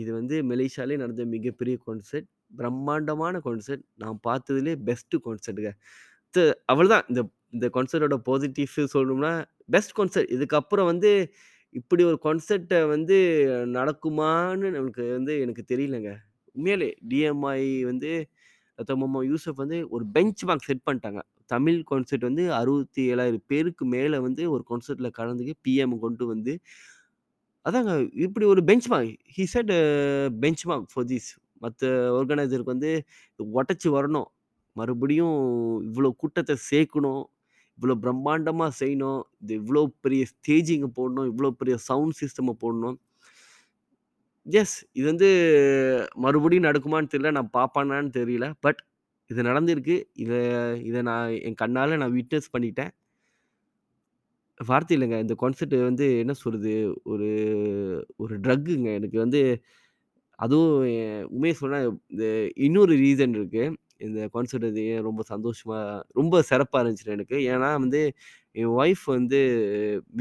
இது வந்து மலேசியாலே நடந்த மிகப்பெரிய கான்சர்ட், பிரம்மாண்டமான கான்சர்ட், நான் பார்த்ததுலேயே பெஸ்ட்டு கான்சர்ட்டுங்க. து- அவ்வளவுதான் இந்த இந்த கான்சர்ட்டோட பாசிட்டிவ் சொல்லணும்னா பெஸ்ட் கான்சர்ட். இதுக்கப்புறம் வந்து இப்படி ஒரு கான்சர்ட்டை வந்து நடக்குமான்னு நமக்கு வந்து எனக்கு தெரியலங்க. உண்மையிலே டிஎம்ஐ வந்து தத்தோ மாமா யூசப் வந்து ஒரு பெஞ்ச் மார்க் செட் பண்ணிட்டாங்க. தமிழ் கான்சர்ட் வந்து அறுபத்தி ஏழாயிரம் பேருக்கு மேலே வந்து ஒரு கான்சர்ட்டில் கலந்துக்கு பிஎம் கொண்டு வந்து அதாங்க இப்படி ஒரு benchmark he set benchmark for this. மற்ற ஆர்கனைசருக்கு வந்து உடச்சி வரணும், மறுபடியும் இவ்வளோ கூட்டத்தை சேர்க்கணும், இவ்வளோ பிரம்மாண்டமாக செய்யணும், இது இவ்வளோ பெரிய ஸ்டேஜிங்கை போடணும், இவ்வளோ பெரிய சவுண்ட் சிஸ்டம் போடணும். எஸ் இது வந்து மறுபடியும் நடக்குமான்னு தெரியல, நான் பார்ப்பானான்னு தெரியல, பட் இது நடந்திருக்கு. இதை இதை நான் என் கண்ணால் நான் விட்னஸ் பண்ணிட்டேன். வார்த்தை இல்லைங்க இந்த கான்செர்ட் வந்து என்ன சொல்கிறது, ஒரு ஒரு ட்ரக்குங்க எனக்கு வந்து. அதுவும் எ- உண்மையை சொன்னால் இந்த இன்னொரு ரீசன் இருக்குது இந்த கான்செர்ட் வந்து ஏன் ரொம்ப சந்தோஷமாக ரொம்ப சிறப்பாக இருந்துச்சு எனக்கு. ஏன்னா வந்து என் ஒய்ஃப் வந்து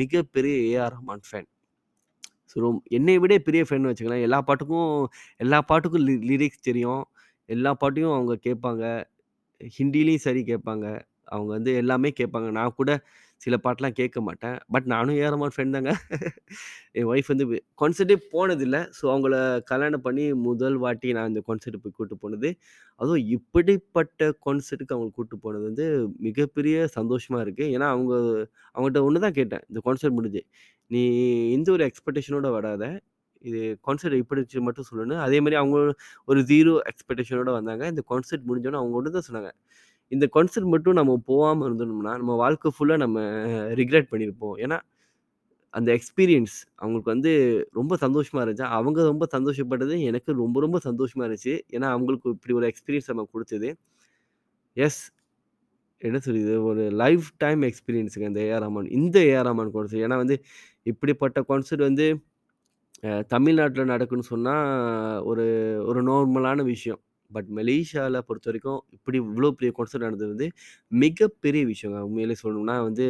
மிகப்பெரிய ஏஆர் ரஹ்மான் ஃபேன். ஸோ ரொம் என்னை விட பெரிய ஃபேன் வச்சுக்கலாம். எல்லா பாட்டுக்கும் எல்லா பாட்டுக்கும் லிரிக்ஸ் தெரியும், எல்லா பாட்டையும் அவங்க கேட்பாங்க, ஹிந்திலையும் சரி கேட்பாங்க, அவங்க வந்து எல்லாமே கேட்பாங்க. நான் கூட சில பாட்டெலாம் கேட்க மாட்டேன், பட் நானும் ஏறமான ஃப்ரெண்ட் தாங்க. என் ஒய்ஃப் வந்து கான்சர்ட்டே போனதில்லை. ஸோ அவங்கள கல்யாணம் பண்ணி முதல் வாட்டி நான் இந்த கான்சர்ட் போய் கூட்டு போனது, அதுவும் இப்படிப்பட்ட கான்சர்ட்டுக்கு அவங்க கூட்டு போனது வந்து மிகப்பெரிய சந்தோஷமாக இருக்குது. ஏன்னா அவங்க அவங்ககிட்ட ஒன்று தான் கேட்டேன், இந்த கான்சர்ட் முடிஞ்சு நீ எந்த ஒரு எக்ஸ்பெக்டேஷனோட வராத, இது கான்சர்ட் இப்படி இருந்துச்சு மட்டும் சொல்லணும். அதே மாதிரி அவங்க ஒரு ஜீரோ எக்ஸ்பெக்டேஷனோட வந்தாங்க. இந்த கான்சர்ட் முடிஞ்சோன்னு அவங்க ஒன்று தான் சொன்னாங்க, இந்த கான்சர்ட் மட்டும் நம்ம போகாமல் இருந்தோம்னா நம்ம வாழ்க்கை ஃபுல்லாக நம்ம ரிக்ரெட் பண்ணியிருப்போம். ஏன்னா அந்த எக்ஸ்பீரியன்ஸ் அவங்களுக்கு வந்து ரொம்ப சந்தோஷமாக இருந்துச்சு. அவங்க ரொம்ப சந்தோஷப்பட்டது எனக்கு ரொம்ப ரொம்ப சந்தோஷமாக இருந்துச்சு. ஏன்னா அவங்களுக்கு இப்படி ஒரு எக்ஸ்பீரியன்ஸ் நம்ம கொடுத்தது. எஸ் என்ன சொல்லுது ஒரு லைஃப் டைம் எக்ஸ்பீரியன்ஸுங்க இந்த ஏஆர் ரஹ்மான், இந்த ஏஆர் ரஹ்மான் கான்சர்ட். ஏன்னா வந்து இப்படிப்பட்ட கான்சர்ட் வந்து தமிழ்நாட்டில் நடக்குன்னு சொன்னால் ஒரு ஒரு நார்மலான விஷயம், பட் மலேசியாவில் பொறுத்த வரைக்கும் இப்படி இவ்வளோ பெரிய கான்சர்ட் நடந்தது வந்து மிகப்பெரிய விஷயங்க. உண்மையிலே சொல்லணும்னா வந்து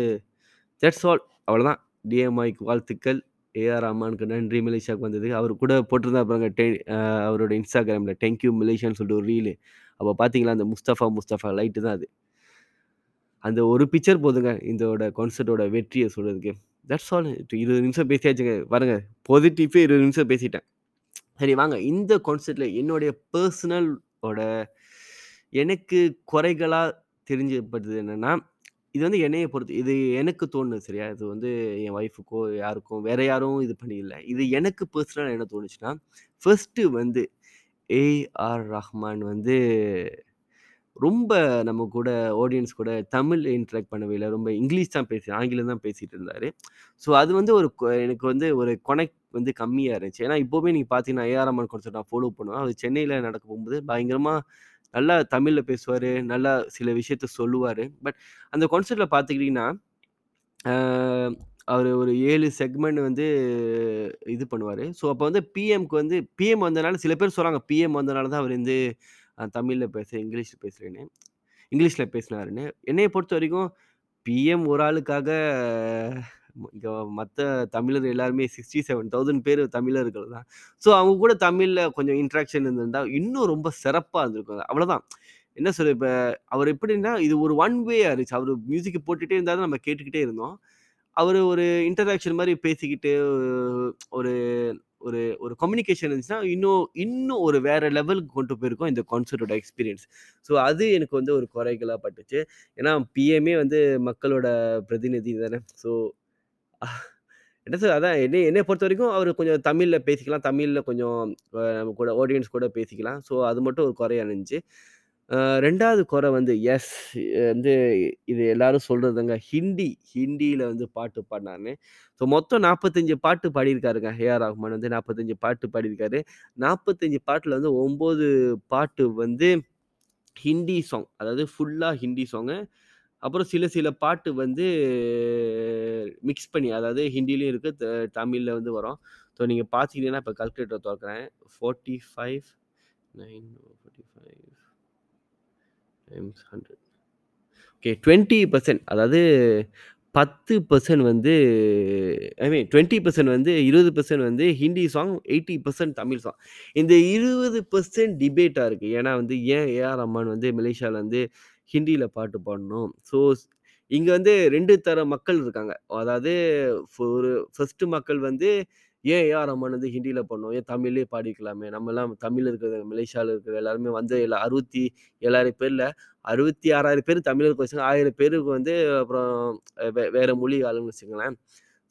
தட்ஸ் ஆல், அவ்வளோதான். டிஎம்ஐக்கு வாழ்த்துக்கள், ஏஆர் ரஹ்மானுக்கு நன்றி மலேசியாவுக்கு வந்ததுக்கு. அவர் கூட போட்டிருந்தா பாருங்க டெ அஹ் அவரோட இன்ஸ்டாகிராமில் தேங்க்யூ மலேசியான்னு சொல்லிட்டு ஒரு ரீலு. அப்போ பார்த்தீங்களா அந்த முஸ்தஃபா முஸ்தஃபா லைட்டு தான் அது, அந்த ஒரு பிக்சர் போதுங்க இதோட கான்சர்ட்டோட வெற்றியை சொல்கிறதுக்கு. தட்ஸ் ஆல், இருபது நிமிஷம் பேசியாச்சுங்க பாருங்க, பாசிட்டிவே இருபது நிமிஷம் பேசிட்டேன். சரி வாங்க, இந்த கான்சர்ட்டில் என்னுடைய பர்சனல் ஓட எனக்கு குறைகளாக தெரிஞ்சப்பட்டது என்னென்னா இது வந்து என்னைய பொறுத்து, இது எனக்கு தோணுது சரியா, இது வந்து என் ஒய்ஃபுக்கோ யாருக்கும் வேற யாரும் இது பண்ணியில்லை. இது எனக்கு பர்சனலாக என்ன தோணுச்சுன்னா, ஃபர்ஸ்ட்டு வந்து ஏஆர் ரஹ்மான் வந்து ரொம்ப நம்ம கூட ஆடியன்ஸ் கூட தமிழ் இன்ட்ராக்ட் பண்ணவே இல்லை, ரொம்ப இங்கிலீஷ் தான் பேசி ஆங்கிலம் தான் பேசிகிட்டு இருந்தார். ஸோ அது வந்து ஒரு எனக்கு வந்து ஒரு கனெக்ட் வந்து கம்மியாக இருந்துச்சு. ஏன்னா இப்போவுமே நீங்கள் பார்த்தீங்கன்னா ஏஆர் ரஹ்மான் கான்செப்ட் நான் ஃபாலோ பண்ணுவேன். அது சென்னையில் நடக்க போகும்போது பயங்கரமாக நல்லா தமிழில் பேசுவார், நல்லா சில விஷயத்த சொல்லுவார். பட் அந்த கான்செப்டில் பார்த்துக்கிட்டிங்கன்னா அவர் ஒரு ஏழு செக்மெண்ட் வந்து இது பண்ணுவார். ஸோ அப்போ வந்து பிஎம்க்கு வந்து பிஎம் வந்ததுனால சில பேர் சொல்கிறாங்க பிஎம் வந்ததுனால தான் அவர் வந்து தமிழில் பேச இங்கிலீஷில் பேசுகிறேன்னு இங்கிலீஷில் பேசினாருன்னு. என்னையை பொறுத்த வரைக்கும் பிஎம் ஒரு ஆளுக்காக இங்கே மற்ற தமிழர் எல்லாருமே சிக்ஸ்டி செவன் தௌசண்ட் பேர் தமிழர்கள் தான். ஸோ அவங்க கூட தமிழில் கொஞ்சம் இன்ட்ராக்ஷன் இருந்திருந்தால் இன்னும் ரொம்ப சிறப்பாக இருந்திருக்கும். அவ்வளோதான், என்ன சொல்லு, இப்போ அவர் எப்படின்னா இது ஒரு ஒன் வே ஆயிடுச்சு. அவர் மியூசிக் போட்டுகிட்டே இருந்தாலும் நம்ம கேட்டுக்கிட்டே இருந்தோம். அவர் ஒரு இன்டராக்ஷன் மாதிரி பேசிக்கிட்டு ஒரு ஒரு ஒரு கம்யூனிகேஷன் இருந்துச்சுன்னா இன்னும் இன்னும் ஒரு வேறு லெவலுக்கு கொண்டு போயிருக்கோம் இந்த கான்சர்ட்டோட எக்ஸ்பீரியன்ஸ். ஸோ அது எனக்கு வந்து ஒரு குறைகளாக பட்டுச்சு. ஏன்னா பிஎம்ஏ வந்து மக்களோட பிரதிநிதி தானே. ஸோ என்ன சார், அதான் என்னை என்னை பொறுத்த வரைக்கும் அவர் கொஞ்சம் தமிழில் பேசிக்கலாம், தமிழில் கொஞ்சம் நம்ம கூட ஆடியன்ஸ் கூட பேசிக்கலாம். ஸோ அது மட்டும் ஒரு குறையாக இருந்துச்சு. ரெண்டாவது குறை வந்து எஸ் வந்து இது எல்லாரும் சொல்கிறதுங்க, ஹிந்தி ஹிந்தியில் வந்து பாட்டு பாடினாருன்னு. ஸோ மொத்தம் நாற்பத்தஞ்சு பாட்டு பாடியிருக்காருங்க ஏஆர் ரஹ்மான் வந்து, நாற்பத்தஞ்சு பாட்டு பாடியிருக்காரு. நாற்பத்தஞ்சு பாட்டில் வந்து ஒம்பது பாட்டு வந்து ஹிந்தி சாங், அதாவது ஃபுல்லாக ஹிந்தி சாங்கு. அப்புறம் சில சில பாட்டு வந்து மிக்ஸ் பண்ணி, அதாவது ஹிந்திலையும் இருக்குது தமிழில் வந்து வரும். ஸோ நீங்கள் பார்த்துக்கிட்டீங்கன்னா இப்போ கால்குலேட்டரை திறக்கிறேன், forty five nine forty five times hundred okay twenty percent, அதாவது பத்து பர்சன்ட் வந்து ஐ மீன் டுவெண்ட்டி பர்சன்ட் வந்து இருபது பர்சன்ட் வந்து Hindi song, eighty percent Tamil song. இந்த இருபது பர்சன்ட் டிபேட்டாக இருக்குது. ஏன்னா வந்து ஏன் ஏஆர் ரஹ்மான் வந்து மலேசியாவில் வந்து ஹிந்தியில் பாட்டு பாடணும்? ஸோ இங்கே வந்து ரெண்டு தர மக்கள் இருக்காங்க. அதாவது ஒரு ஃபஸ்ட்டு மக்கள் வந்து ஏன் ஏஆர் ரஹ்மான் வந்து ஹிந்தியில் பாடணும், ஏன் தமிழ்லேயே பாடிக்கலாமே, நம்மலாம் தமிழ் இருக்கிற மலேசியாவில் இருக்கிற எல்லாருமே வந்து இல்லை அறுபத்தி ஏழாயிரம் பேரில் அறுபத்தி ஆறாயிரம் பேர் தமிழருக்கு வச்சுங்க, ஆயிரம் பேருக்கு வந்து அப்புறம் வே வேறு மொழி ஆளுன்னு வச்சுங்களேன்.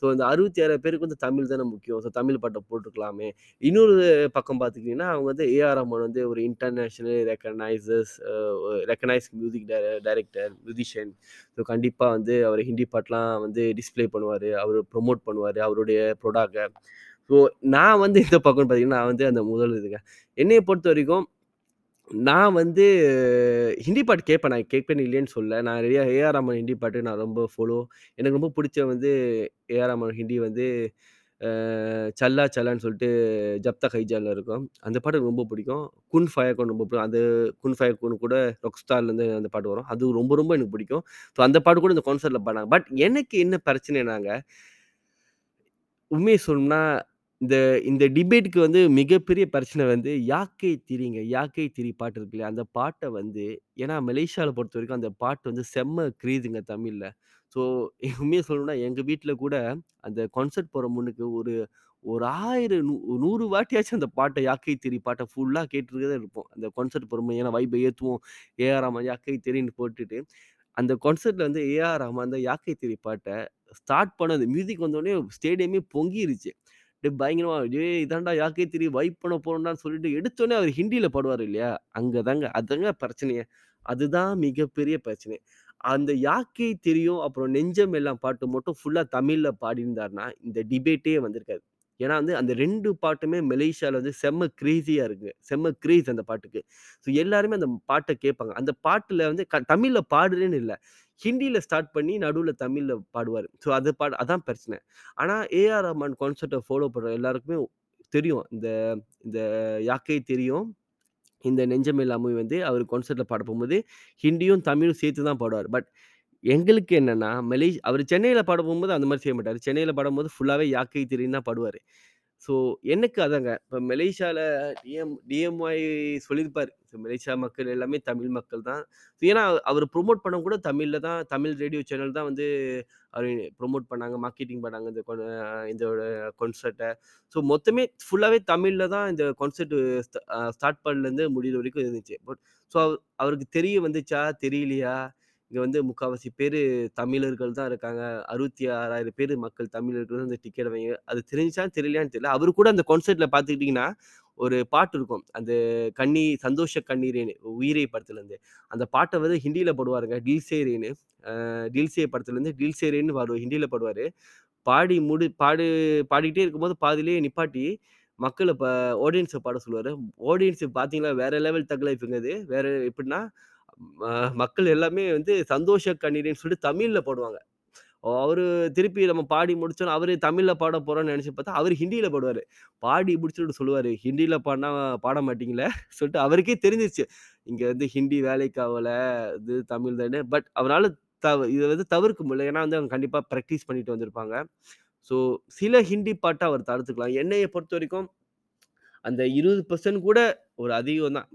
ஸோ இந்த அறுபத்தி ஆறாயிரம் பேருக்கு வந்து தமிழ் தானே முக்கியம். ஸோ தமிழ் பாட்டை போட்டிருக்கலாமே. இன்னொரு பக்கம் பார்த்துக்கிட்டிங்கன்னா அவங்க வந்து ஏஆர் ரஹ்மான் வந்து ஒரு international recognises recognise music director musician. So கண்டிப்பாக வந்து அவர் ஹிந்தி பாட்டெலாம் வந்து டிஸ்பிளே பண்ணுவார், அவர் ப்ரொமோட் பண்ணுவார் அவருடைய ப்ரொடக்டை. ஸோ நான் வந்து இந்த பக்கம்னு பார்த்திங்கன்னா நான் வந்து அந்த முதல் இதுங்க என்னையை பொறுத்த வரைக்கும் நான் வந்து ஹிந்தி பாட்டு கேட்பேன், நான் கேட்பேன் இல்லைன்னு சொல்ல. நான் ரெடியாக ஏஆர் ரஹ்மான் ஹிந்தி பாட்டு நான் ரொம்ப ஃபாலோ, எனக்கு ரொம்ப பிடிச்ச வந்து ஏஆர் ரஹ்மான் ஹிந்தி வந்து சல்லா சல்லான்னு சொல்லிட்டு ஜப்தா ஹைஜாலில் இருக்கும், அந்த பாட்டு ரொம்ப பிடிக்கும். குன் ஃபயக்கோன் ரொம்ப பிடிக்கும், அந்த குன் ஃபயக்கோன் கூட ராக் ஸ்டார்லேருந்து அந்த பாட்டு வரும், அது ரொம்ப ரொம்ப எனக்கு பிடிக்கும். ஸோ அந்த பாட்டு கூட இந்த கான்சர்ட்டில் பாடினாங்க. பட் எனக்கு என்ன பிரச்சனைனாங்க, உண்மையை சொல்லணும்னா இந்த இந்த டிபேட்டுக்கு வந்து மிகப்பெரிய பிரச்சனை வந்து யாக்கை திரிங்க யாக்கை திரி பாட்டு இருக்கு இல்லையா, அந்த பாட்டை வந்து ஏன்னா மலேசியாவில் பொறுத்த வரைக்கும் அந்த பாட்டு வந்து செம்ம கிரீதுங்க தமிழில். ஸோ உண்மையாக சொல்லணும்னா எங்கள் வீட்டில் கூட அந்த கான்சர்ட் போகிற முன்னுக்கு ஒரு ஒரு ஆயிரம் நூ நூறு வாட்டியாச்சும் அந்த பாட்டை யாக்கை திரி பாட்டை ஃபுல்லாக கேட்டுருக்கதான் இருப்போம். அந்த கான்சர்ட் போகிற முன் ஏன்னா வைப்பை ஏற்றுவோம் ஏஆர் ரஹ்மான் யாக்கை திரின்னு போட்டுட்டு அந்த கான்சர்ட்டில் வந்து ஏஆர் ரஹ்மான் அந்த யாக்கை திரி பாட்டை ஸ்டார்ட் பண்ண அந்த மியூசிக் வந்தோடனே ஸ்டேடியமே பொங்கிருச்சு. டே பயங்கரமாக டே இதாண்டா யாக்கை திரி வைப் பண்ண போகிறோம்டான்னு சொல்லிட்டு எடுத்தோடனே அவர் ஹிந்தியில் பாடுவார் இல்லையா, அங்கே தாங்க அதுதாங்க பிரச்சனையே, அதுதான் மிகப்பெரிய பிரச்சனை. அந்த யாக்கை திரியும் அப்புறம் நெஞ்சம் எல்லாம் பாட்டு மட்டும் ஃபுல்லாக தமிழில் பாடியிருந்தாருன்னா இந்த டிபேட்டே வந்திருக்காது. ஏன்னா வந்து அந்த ரெண்டு பாட்டுமே மலேசியாவில் வந்து செம்ம கிரேஸியாக இருக்குங்க, செம்ம கிரேஸ் அந்த பாட்டுக்கு. ஸோ எல்லாருமே அந்த பாட்டை கேட்பாங்க. அந்த பாட்டில் வந்து க தமிழில் பாடுறேன்னு இல்லை, ஹிந்தியில் ஸ்டார்ட் பண்ணி நடுவில் தமிழில் பாடுவார். ஸோ அது பாட அதான் பிரச்சனை. ஆனால் ஏஆர் ரஹ்மான் கான்செப்டை ஃபாலோ பண்ணுற எல்லாருக்குமே தெரியும் இந்த இந்த யாக்கை தெரியும் இந்த நெஞ்சமில்லாம வந்து அவர் கான்செப்டில் பாட போகும்போது ஹிந்தியும் தமிழும் சேர்த்து தான் பாடுவார். பட் எங்களுக்கு என்னென்னா மலேஷ் அவர் சென்னையில் பாட போகும்போது அந்த மாதிரி செய்ய மாட்டார், சென்னையில் பாடும்போது ஃபுல்லாகவே யாக்கை திரின்னு தான் பாடுவார். ஸோ எனக்கு அதாங்க இப்போ மலேசியாவில் டிஎம் டிஎம்ஐ சொல்லியிருப்பார், ஸோ மலேசியா மக்கள் எல்லாமே தமிழ் மக்கள் தான். ஸோ ஏன்னா அவர் ப்ரொமோட் பண்ண கூட தமிழில் தான், தமிழ் ரேடியோ சேனல் தான் வந்து அவர் ப்ரொமோட் பண்ணாங்க, மார்க்கெட்டிங் பண்ணாங்க இந்த இந்த கான்சர்ட்டை. ஸோ மொத்தமே ஃபுல்லாகவே தமிழில் தான் இந்த கான்சர்ட் ஸ்டார்ட் பண்ணலேருந்து முடிகிற வரைக்கும் இருந்துச்சு. பட் ஸோ அவருக்கு தெரிய வந்துச்சா தெரியலையா இங்கே வந்து முக்கால்வாசி பேர் தமிழர்கள் தான் இருக்காங்க. அறுபத்தி ஆறாயிரம் பேர் மக்கள் தமிழர்கள் தான் அந்த டிக்கெட் வாங்கி, அது தெரிஞ்சாலும் தெரியலையான்னு தெரியல. அவரு கூட அந்த கான்சர்ட்டில் பார்த்துக்கிட்டிங்கன்னா ஒரு பாட்டு இருக்கும், அந்த கண்ணி சந்தோஷ கண்ணீரேன்னு உயிரை படத்துலேருந்து அந்த பாட்டை வந்து ஹிந்தியில் போடுவாருங்க. டீல்சேரேன்னு டீல்சே படத்துலேருந்து டீல்சேரேன்னு பாடுவோம், ஹிந்தியில் பாடுவார். பாடி முடி பாடு பாடிக்கிட்டே இருக்கும்போது பாதிலேயே நிப்பாட்டி மக்களை இப்போ ஆடியன்ஸை பாட சொல்லுவார். ஆடியன்ஸு பார்த்தீங்களா வேறு லெவல் தக் லைஃப்ங்கிறது வேறு. எப்படின்னா மக்கள் எல்லாமே வந்து சந்தோஷ கண்ணீர்னு சொல்லிட்டு தமிழில் போடுவாங்க. அவர் திருப்பி நம்ம பாடி முடிச்சோன்னா அவர் தமிழில் பாட போகிறோன்னு நினச்சி பார்த்தா அவர் ஹிந்தியில் பாடுவார். பாடி முடிச்சுட்டு சொல்லுவார், ஹிந்தியில் பாடினா பாட மாட்டிங்களே சொல்லிட்டு அவருக்கே தெரிஞ்சிருச்சு இங்கே வந்து ஹிந்தி வேலைக்கு ஆகலை, இது தமிழ் தானே. பட் அவனால் தவ இதை வந்து தவிர்க்க முடியல, ஏன்னா வந்து அவங்க கண்டிப்பாக ப்ராக்டிஸ் பண்ணிட்டு வந்திருப்பாங்க. ஸோ சில ஹிந்தி பாட்டை அவர் தடுத்துக்கலாம். என்னையை பொறுத்த வரைக்கும் அந்த இருபது பர்சன்ட் கூட ஒரு அதிகம் தான்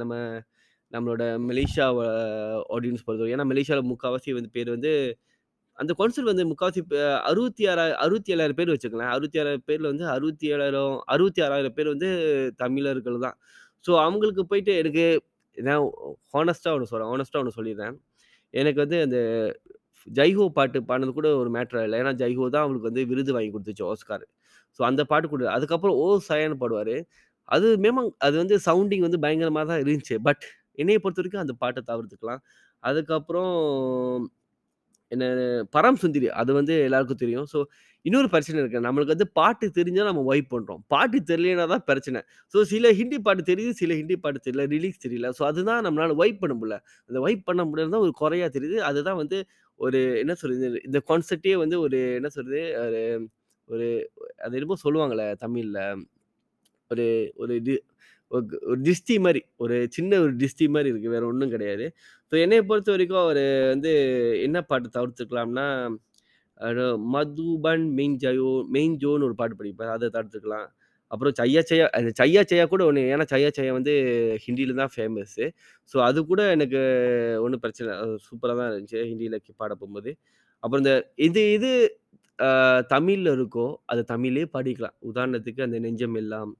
நம்ம நம்மளோட மலேசியா ஆடியன்ஸ் பொறுத்தவரை. ஏன்னா மலேசியாவில் முக்கால்வாசி வந்து பேர் வந்து அந்த கான்சர்ட் வந்து முக்கால்வாசி அறுபத்தி ஆறாயிரம் அறுபத்தி ஏழாயிரம் பேர் வச்சுக்கலாம். அறுபத்தி ஆறாயிரம் பேரில் வந்து அறுபத்தி ஏழாயிரம் அறுபத்தி ஆறாயிரம் பேர் வந்து தமிழர்கள் தான். ஸோ அவங்களுக்கு போயிட்டு எனக்கு நான் ஹானஸ்ட்டாக ஒன்று சொல்கிறேன் ஹானஸ்ட்டாக ஒன்று சொல்லிடுறேன் எனக்கு வந்து அந்த ஜைஹோ பாட்டு பாடினது கூட ஒரு மேட்டராக இல்லை. ஏன்னா ஜைஹோ தான் அவங்களுக்கு வந்து விருது வாங்கி கொடுத்துச்சு ஆஸ்கார். ஸோ அந்த பாட்டு கொடுத்து அதுக்கப்புறம் ஓ சாயான்னு பாடுவார். அது மேம அது வந்து சவுண்டிங் வந்து பயங்கரமாக தான் இருந்துச்சு. பட் என்னையை பொறுத்த வரைக்கும் அந்த பாட்டை தவிர்த்துக்கலாம். அதுக்கப்புறம் என்ன பரம் சுந்தரி, அது வந்து எல்லாருக்கும் தெரியும். ஸோ இன்னொரு பிரச்சனை இருக்குது, நம்மளுக்கு வந்து பாட்டு தெரிஞ்சால் நம்ம வைப் பண்ணுறோம், பாட்டு தெரியலனா தான் பிரச்சனை. ஸோ சில ஹிந்தி பாட்டு தெரியுது, சில ஹிந்தி பாட்டு தெரியல, ரிலீக்ஸ் தெரியல. ஸோ அதுதான் நம்மளால் வைப் பண்ண முடியல. அந்த வைப் பண்ண முடியல தான் ஒரு குறையாக தெரியுது. அதுதான் வந்து ஒரு என்ன சொல்கிறது, இந்த கான்செப்டே வந்து ஒரு என்ன சொல்கிறது, ஒரு ஒரு அது என்னமோ சொல்லுவாங்களே தமிழில், ஒரு ஒரு டி ஒரு டிஸ்டி மாதிரி, ஒரு சின்ன ஒரு டிஸ்டி மாதிரி இருக்குது, வேறு ஒன்றும் கிடையாது. ஸோ என்னையை பொறுத்த வரைக்கும் அவர் வந்து என்ன பாட்டு தவிர்த்துக்கலாம்னா மதுபன் மெயின் ஜயோ மெயின் ஜோன்னு ஒரு பாட்டு படிப்பார், அதை தடுத்துக்கலாம். அப்புறம் சையா சையா அந்த சையா சையா கூட ஒன்று, ஏன்னா சையா சையா வந்து ஹிந்தியில் தான் ஃபேமஸ்ஸு. ஸோ அது கூட எனக்கு ஒன்றும் பிரச்சனை, சூப்பராக தான் இருந்துச்சு ஹிந்தியில் பாட போகும்போது. அப்புறம் இந்த இது இது தமிழில் இருக்கோ அதை தமிழே பாடிக்கலாம். உதாரணத்துக்கு அந்த நெஞ்சம் எல்லாம்,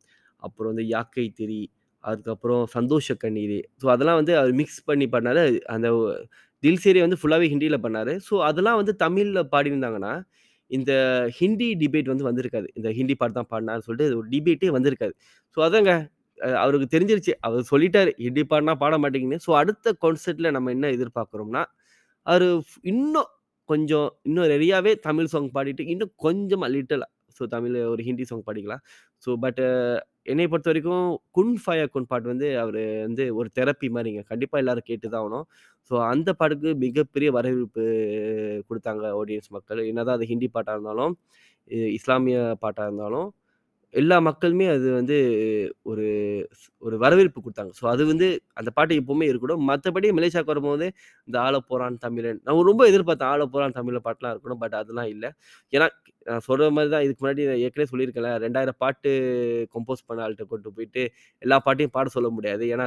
அப்புறம் வந்து யாக்கை திரி, அதுக்கப்புறம் சந்தோஷ கண்ணீர். ஸோ அதெல்லாம் வந்து அவர் மிக்ஸ் பண்ணி பண்ணார். அந்த தில் சேரியை வந்து ஃபுல்லாகவே ஹிந்தியில் பண்ணார். ஸோ அதெல்லாம் வந்து தமிழில் பாடியிருந்தாங்கன்னா இந்த ஹிந்தி டிபேட் வந்து வந்திருக்காது, இந்த ஹிந்தி பாட்டு தான் பாடினான்னு சொல்லிட்டு ஒரு டிபேட்டே வந்திருக்காது. ஸோ அதாங்க அவருக்கு தெரிஞ்சிருச்சு, அவர் சொல்லிட்டார் ஹிந்தி பாடினா பாட மாட்டேங்கன்னு. ஸோ அடுத்த கான்சர்ட்டில் நம்ம என்ன எதிர்பார்க்குறோம்னா அவர் இன்னும் கொஞ்சம் இன்னும் நிறையாவே தமிழ் சாங் பாடிட்டு இன்னும் கொஞ்சமாக லிட்டலாக ஸோ தமிழ் ஒரு ஹிந்தி சாங் பாடிக்கலாம். ஸோ பட்டு என்னை பொறுத்த வரைக்கும் குன் ஃபயா குன் பாட்டு வந்து அவர் வந்து ஒரு தெரப்பி மாதிரிங்க, கண்டிப்பாக எல்லோரும் கேட்டு தான் ஆகணும். ஸோ அந்த பாட்டுக்கு மிகப்பெரிய வரவேற்பு கொடுத்தாங்க ஆடியன்ஸ் மக்கள். என்னதான் அது ஹிந்தி பாட்டாக இருந்தாலும் இஸ்லாமிய பாட்டாக இருந்தாலும் எல்லா மக்களுமே அது வந்து ஒரு ஒரு வரவேற்பு கொடுத்தாங்க. ஸோ அது வந்து அந்த பாட்டு எப்போவுமே இருக்கணும். மற்றபடி மலேசியாவுக்கு வரும்போது இந்த ஆள போகிறான் தமிழன் நான் ரொம்ப எதிர்பார்த்தேன், ஆள போகிறான் தமிழன் பாட்டெலாம் இருக்கணும். பட் அதெல்லாம் இல்லை. ஏன்னா நான் சொல்கிற மாதிரி தான் இதுக்கு முன்னாடி நான் ஏற்கனவே சொல்லியிருக்கேன், ரெண்டாயிரம் பாட்டு கம்போஸ் பண்ண ஆள்கிட்ட கொண்டு போயிட்டு எல்லா பாட்டையும் பாட சொல்ல முடியாது, ஏன்னா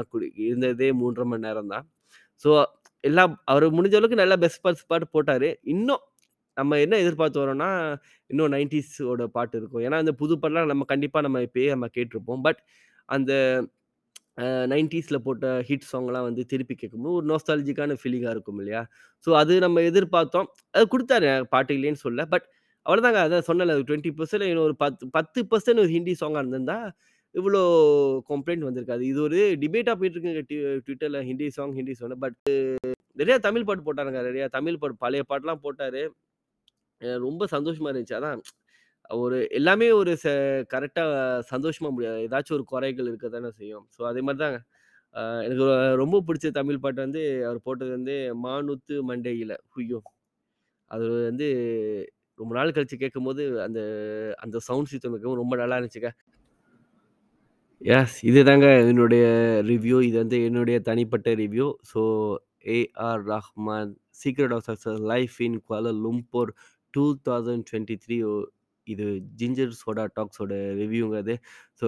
இருந்ததே மூன்றரை மணி நேரம் தான். ஸோ எல்லா அவர் முடிஞ்ச அளவுக்கு நல்லா பெஸ்ட் பர்ஸ் பாட்டு போட்டார். இன்னும் நம்ம என்ன எதிர்பார்த்து வரோம்னா இன்னும் நைன்டிஸோட பாட்டு இருக்கும். ஏன்னா இந்த புது பாட்டெலாம் நம்ம கண்டிப்பாக நம்ம இப்போயே நம்ம கேட்டிருப்போம். பட் அந்த நைன்டீஸில் போட்ட ஹிட் சாங்லாம் வந்து திருப்பி கேட்கும்போது ஒரு நோஸ்டாலஜிக்கான ஃபீலிங்காக இருக்கும் இல்லையா. ஸோ அது நம்ம எதிர்பார்த்தோம், அது கொடுத்தாரு பாட்டு இல்லைன்னு சொல்ல. பட் அவ்வளோதாங்க, அதான் சொன்னல ஒரு டுவெண்ட்டி பர்சன்ட் இன்னும் ஒரு பத்து பத்து பர்சன்ட் ஒரு ஹிந்தி சாங்காக இருந்திருந்தா இவ்வளோ கம்ப்ளைண்ட் வந்திருக்காது. இது ஒரு டிபேட்டாக போயிட்டுருக்குங்க ட்விட்டரில், Hindi song Hindi song. But நிறையா தமிழ் பாட்டு போட்டாருங்க, நிறையா தமிழ் பாட்டு பழைய பாட்டெலாம் போட்டார். ரொம்ப சந்தோஷமாக இருந்துச்சு. அதான் ஒரு எல்லாமே ஒரு ச கரெக்டாக சந்தோஷமாக முடியாது, ஏதாச்சும் ஒரு குறைகள் இருக்க தானே செய்யும். ஸோ அதே மாதிரி தாங்க எனக்கு ரொம்ப பிடிச்ச தமிழ் பாட்டு வந்து அவர் போட்டது வந்து மானுத்து மண்டையில் ஹுய்யோ. அது வந்து ரொம்ப நாள் கழித்து கேட்கும்போது அந்த அந்த சவுண்ட் சிஸ்டம் கேட்கும் ரொம்ப நல்லா இருந்துச்சுக்க. எஸ், இது தாங்க என்னுடைய ரிவ்யூ, இது வந்து என்னுடைய தனிப்பட்ட review. So AR Rahman secret of success life in Kuala Lumpur two thousand twenty three இது ஜிஞ்சர் சோடா டாக்ஸோட ரிவ்யூங்கிறது. ஸோ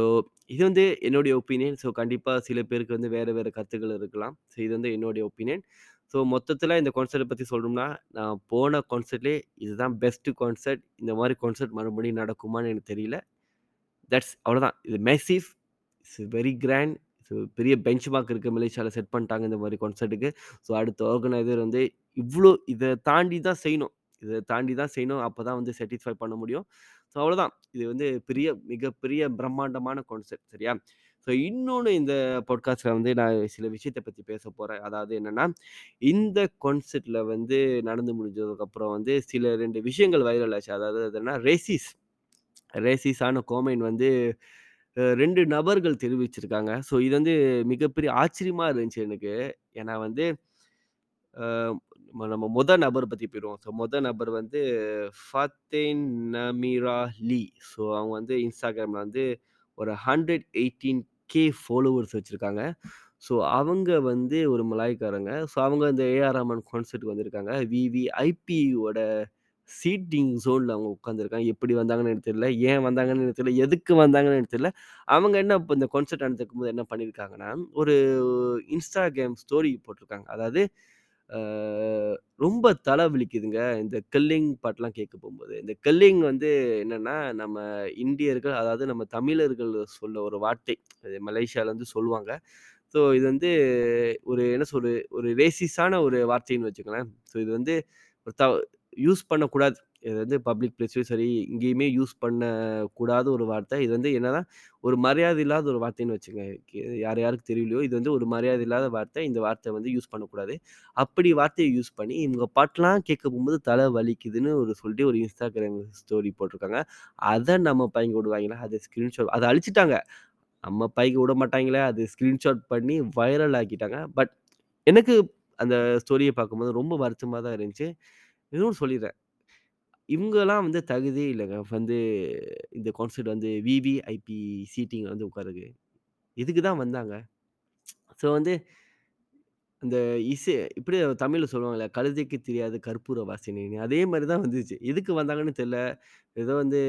இது வந்து என்னுடைய ஒப்பீனியன். ஸோ கண்டிப்பாக சில பேருக்கு வந்து வேறு வேறு கருத்துக்கள் இருக்கலாம். ஸோ இது வந்து என்னுடைய ஒப்பீனியன். ஸோ மொத்தத்தில் இந்த கான்சர்ட்டை பற்றி சொல்லணும்னா நான் போன கான்சர்ட்லேயே இதுதான் பெஸ்ட்டு கான்சர்ட். இந்த மாதிரி கான்சர்ட் மறுபடியும் நடக்குமான்னு எனக்கு தெரியல. தட்ஸ் அவ்வளோதான். இது massive, it's very grand. So பெரிய பெஞ்ச் மார்க் இருக்குது மலேசியாவில், செட் பண்ணிட்டாங்க இந்த மாதிரி கான்சர்ட்டுக்கு. ஸோ அடுத்த ஆர்கனைசர் வந்து இவ்வளோ இதை தாண்டி தான் செய்யணும் இதை தாண்டி தான் செய்யணும் அப்போ தான் வந்து சாட்டிஸ்ஃபை பண்ண முடியும். ஸோ அவ்வளோதான், இது வந்து பெரிய மிகப்பெரிய பிரம்மாண்டமான கான்செப்ட், சரியா? ஸோ இன்னொன்று இந்த பாட்காஸ்ட்டில் வந்து நான் சில விஷயத்தை பற்றி பேச போகிறேன். அதாவது என்னென்னா, இந்த கான்செப்டில் வந்து நடந்து முடிஞ்சதுக்கப்புறம் வந்து சில ரெண்டு விஷயங்கள் வைரல் ஆச்சு. அதாவது என்னென்னா, ரேசிஸ் ரேசிஸான கோமெண்ட் வந்து ரெண்டு நபர்கள் தெரிவிச்சிருக்காங்க. ஸோ இது வந்து மிகப்பெரிய ஆச்சரியமாக இருந்துச்சு எனக்கு. ஏன்னா வந்து நம்ம மொதல் நபர் பற்றி போயிடுவோம். ஸோ மொதல் நபர் வந்து ஃபத்தீன் நமீரா லீ. ஸோ அவங்க வந்து இன்ஸ்டாகிராமில் வந்து ஒரு ஹண்ட்ரட் எயிட்டீன் கே ஃபாலோவர்ஸ் வச்சுருக்காங்க. ஸோ அவங்க வந்து ஒரு மலாய்க்காரங்க. ஸோ அவங்க இந்த ஏஆர் ரஹ்மான் கான்சர்ட்டுக்கு வந்திருக்காங்க. விவிஐபியோட சீட்டிங் ஜோனில் அவங்க உட்காந்துருக்காங்க. எப்படி வந்தாங்கன்னு எனக்கு தெரியல, ஏன் வந்தாங்கன்னு எனக்கு தெரியல, எதுக்கு வந்தாங்கன்னு எனக்கு தெரியல. அவங்க என்ன இப்போ இந்த கான்சர்ட் நடந்துக்கும் போது என்ன பண்ணியிருக்காங்கன்னா, ஒரு இன்ஸ்டாகிராம் ஸ்டோரி போட்டிருக்காங்க. அதாவது ரொம்ப தலை வலிக்குதுங்க இந்த கெல்லிங் பாட்டெலாம் கேட்க போகும்போது. இந்த கெல்லிங் வந்து என்னென்னா, நம்ம இந்தியர்கள், அதாவது நம்ம தமிழர்கள் சொல்ல ஒரு வார்த்தை, அது மலேசியாவிலேருந்து சொல்லுவாங்க. ஸோ இது வந்து ஒரு என்ன சொல் ஒரு ரேசிஸான ஒரு வார்த்தைன்னு வச்சுக்கோங்களேன். ஸோ இது வந்து ஒரு த யூஸ் பண்ணக்கூடாது. இது வந்து பப்ளிக் பிளேஸ்லேயும் சரி இங்கேயுமே யூஸ் பண்ணக்கூடாத ஒரு வார்த்தை. இது வந்து என்னன்னா ஒரு மரியாதை இல்லாத ஒரு வார்த்தைன்னு வச்சுங்க. யார் யாருக்கு தெரியலையோ, இது வந்து ஒரு மரியாதை இல்லாத வார்த்தை. இந்த வார்த்தை வந்து யூஸ் பண்ணக்கூடாது. அப்படி வார்த்தையை யூஸ் பண்ணி இவங்க பாட்டெலாம் கேட்க போகும்போது தலை வலிக்குதுன்னு ஒரு சொல்லிட்டு ஒரு இன்ஸ்டாகிராம் ஸ்டோரி போட்டிருக்காங்க. அதை நம்ம பையங்க விடுவாங்களா, அதை ஸ்க்ரீன்ஷாட் அதை அழிச்சிட்டாங்க. நம்ம பையங்க விட மாட்டாங்களே, அது ஸ்க்ரீன்ஷாட் பண்ணி வைரல் ஆக்கிட்டாங்க. பட் எனக்கு அந்த ஸ்டோரியை பார்க்கும்போது ரொம்ப வருத்தமாக தான் இருந்துச்சு. இன்னொன்று சொல்லிடுறேன், இவங்கெல்லாம் வந்து தகுதியே இல்லைங்க வந்து இந்த கான்சர்ட் வந்து விவிஐபி சீட்டிங் வந்து உட்காருக்கு. இதுக்கு தான் வந்தாங்க. ஸோ வந்து அந்த இசை இப்படி தமிழில் சொல்லுவாங்களே, கழுதைக்கு தெரியாது கற்பூர வாசனைன்னு, அதே மாதிரி தான் வந்துச்சு. எதுக்கு வந்தாங்கன்னு தெரில. ஏதோ வந்து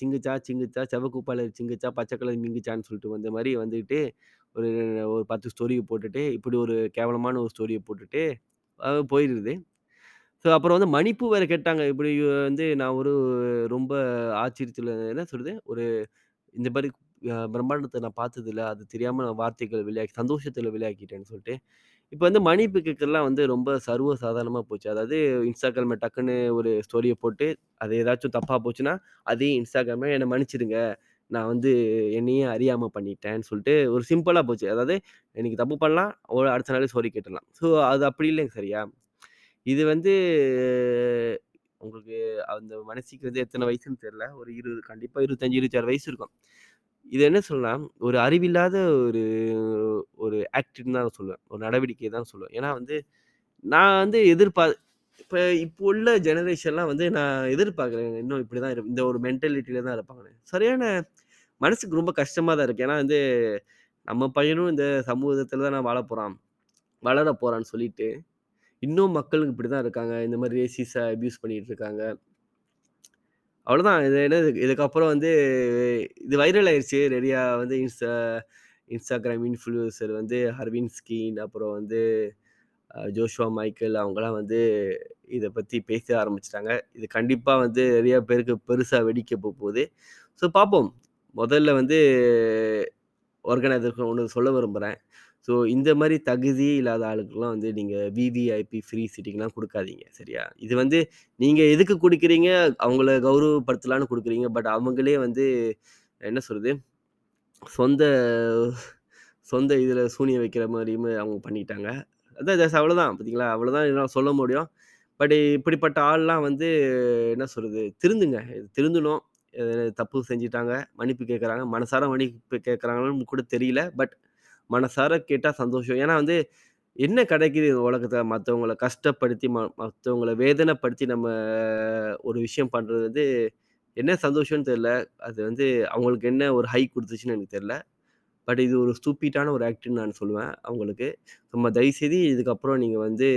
சிங்குச்சா சிங்குச்சா செவக்குப்பாளர் சிங்குச்சா பச்சை கலர் மிங்குச்சான்னு சொல்லிட்டு வந்த மாதிரி வந்துக்கிட்டு ஒரு ஒரு பத்து ஸ்டோரியை போட்டுட்டு இப்படி ஒரு கேவலமான ஒரு ஸ்டோரியை போட்டுட்டு போயிடுது. ஸோ அப்புறம் வந்து மணிப்பூர் வேறு கேட்டாங்க. இப்படி வந்து நான் ஒரு ரொம்ப ஆச்சரியத்தில் என்ன சொல்கிறது, ஒரு இந்த மாதிரி பிரம்மாண்டத்தை நான் பார்த்ததில்ல, அது தெரியாமல் நான் வார்த்தைகள் விளையாக்கி சந்தோஷத்தில் விளையாக்கிட்டேன்னு சொல்லிட்டு இப்போ வந்து மணிப்பு கேட்கறதுலாம் வந்து ரொம்ப சர்வ சாதாரணமாக போச்சு. அதாவது இன்ஸ்டாகிராமில் டக்குன்னு ஒரு ஸ்டோரியை போட்டு அது ஏதாச்சும் தப்பாக போச்சுன்னா அதே இன்ஸ்டாகிராமில் என்னை மன்னிச்சிடுங்க, நான் வந்து என்னையே அறியாமல் பண்ணிட்டேன்னு சொல்லிட்டு ஒரு சிம்பிளாக போச்சு. அதாவது எனக்கு தப்பு பண்ணலாம், ஒரு அடுத்த நாளே சாரி கேட்டுடலாம். ஸோ அது அப்படி இல்லைங்க, சரியா? இது வந்து உங்களுக்கு அந்த மனசுக்கு வந்து எத்தனை வயசுன்னு தெரில, ஒரு இருபது கண்டிப்பாக இருபத்தஞ்சி இருபத்தாறு வயசு இருக்கும். இது என்ன சொல்லலாம், ஒரு அறிவில்லாத ஒரு ஒரு ஆக்டிவ்னு தான் சொல்லுவேன், ஒரு நடவடிக்கை தான் சொல்லுவேன். ஏன்னா வந்து நான் வந்து எதிர்பார் இப்போ இப்போ உள்ள ஜெனரேஷன்லாம் வந்து நான் எதிர்பார்க்குறேன் இன்னும் இப்படி தான் இருப்பேன், இந்த ஒரு மென்டாலிட்டியில் தான் இருப்பாங்க. சரியான மனசுக்கு ரொம்ப கஷ்டமாக தான் இருக்குது. ஏன்னா வந்து நம்ம பையனும் இந்த சமூகத்தில் தான் நான் வாழ போகிறான் வளர போகிறான்னு சொல்லிட்டு இன்னும் மக்களுக்கு இப்படி தான் இருக்காங்க, இந்த மாதிரி ரேசிஸை அப்யூஸ் பண்ணிகிட்டு இருக்காங்க. அவ்வளோதான். இது என்ன இதுக்கப்புறம் வந்து இது வைரல் ஆயிடுச்சு. ரெடியாக வந்து இன்ஸ்டா இன்ஸ்டாகிராம் இன்ஃப்ளூயன்சர் வந்து ஹர்வின் ஸ்கின், அப்புறம் வந்து ஜோஷுவா மைக்கேல், அவங்களாம் வந்து இதை பற்றி பேச ஆரம்பிச்சிட்டாங்க. இது கண்டிப்பாக வந்து நிறையா பேருக்கு பெருசாக வெடிக்க போகுது. ஸோ பார்ப்போம். முதல்ல வந்து ஆர்கனைசருக்கு ஒன்று சொல்ல விரும்புகிறேன். ஸோ இந்த மாதிரி தகுதியே இல்லாத ஆளுக்கெல்லாம் வந்து நீங்கள் விவிஐபி ஃப்ரீ சீட்டிங்லாம் கொடுக்காதீங்க, சரியா? இது வந்து நீங்கள் எதுக்கு கொடுக்குறீங்க, அவங்கள கௌரவப்படுத்தலான்னு கொடுக்குறீங்க. பட் அவங்களே வந்து என்ன சொல்கிறது, சொந்த சொந்த இதில் சூனியம் வைக்கிற மாதிரியுமே அவங்க பண்ணிட்டாங்க. அதான் ஜாஸ்தி, அவ்வளோதான். பார்த்தீங்களா, அவ்வளோதான் என்னால் சொல்ல முடியும். பட் இப்படிப்பட்ட ஆள்லாம் வந்து என்ன சொல்கிறது, திருந்துங்க, திருந்தணும். தப்பு செஞ்சிட்டாங்க, மன்னிப்பு கேட்குறாங்க, மனசார மன்னிப்பு கேட்குறாங்கன்னு கூட தெரியல. பட் மனசார கேட்டால் சந்தோஷம். ஏன்னா வந்து என்ன கிடைக்கிது உலகத்தை, மற்றவங்களை கஷ்டப்படுத்தி ம மற்றவங்களை வேதனைப்படுத்தி நம்ம ஒரு விஷயம் பண்ணுறது வந்து என்ன சந்தோஷம்னு தெரில. அது வந்து அவங்களுக்கு என்ன ஒரு ஹை கொடுத்துச்சுன்னு எனக்கு தெரில. பட் இது ஒரு ஸ்டூப்பிட்டான ஒரு ஆக்டின்னு நான் சொல்லுவேன் அவங்களுக்கு. நம்ம தயவுசெய்து இதுக்கப்புறம் நீங்கள் வந்து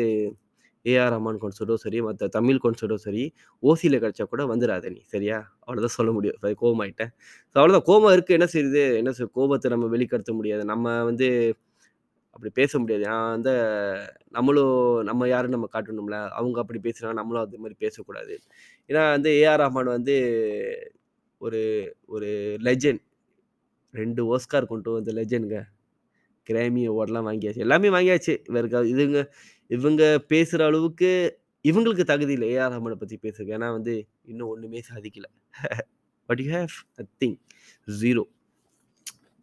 ஏஆர் ரஹ்மான் கான்சர்ட்டோ சரி மற்ற தமிழ் கான்சர்ட்டோ சரி ஓசியில் கிடச்சா கூட வந்துடாத நீ, சரியா? அவ்வளோதான் சொல்ல முடியும். இப்போ கோபமாயிட்டேன். ஸோ அவ்வளோதான், கோபம் இருக்குது. என்ன செய்யுது, என்ன சொல் கோபத்தை நம்ம வெளிக்கடுத்த முடியாது. நம்ம வந்து அப்படி பேச முடியாது. நான் வந்து நம்மளும் நம்ம யாரும் நம்ம காட்டணும்ல, அவங்க அப்படி பேசுகிறாங்க, நம்மளும் அது மாதிரி பேசக்கூடாது. ஏன்னா வந்து ஏஆர் ரஹ்மான் வந்து ஒரு ஒரு லெஜண்ட், ரெண்டு ஓஸ்கார் கொண்டு வந்த லெஜண்டுங்க, கிராமி அவார்ட்லாம் வாங்கியாச்சு, எல்லாமே வாங்கியாச்சு. வேறு இதுங்க இவங்க பேசுகிற அளவுக்கு இவங்களுக்கு தகுதி இல்லை ஏஆர் ரஹ்மானை பற்றி பேசுறது. ஏன்னா வந்து இன்னும் ஒன்றுமே சாதிக்கலை. But you have nothing, zero,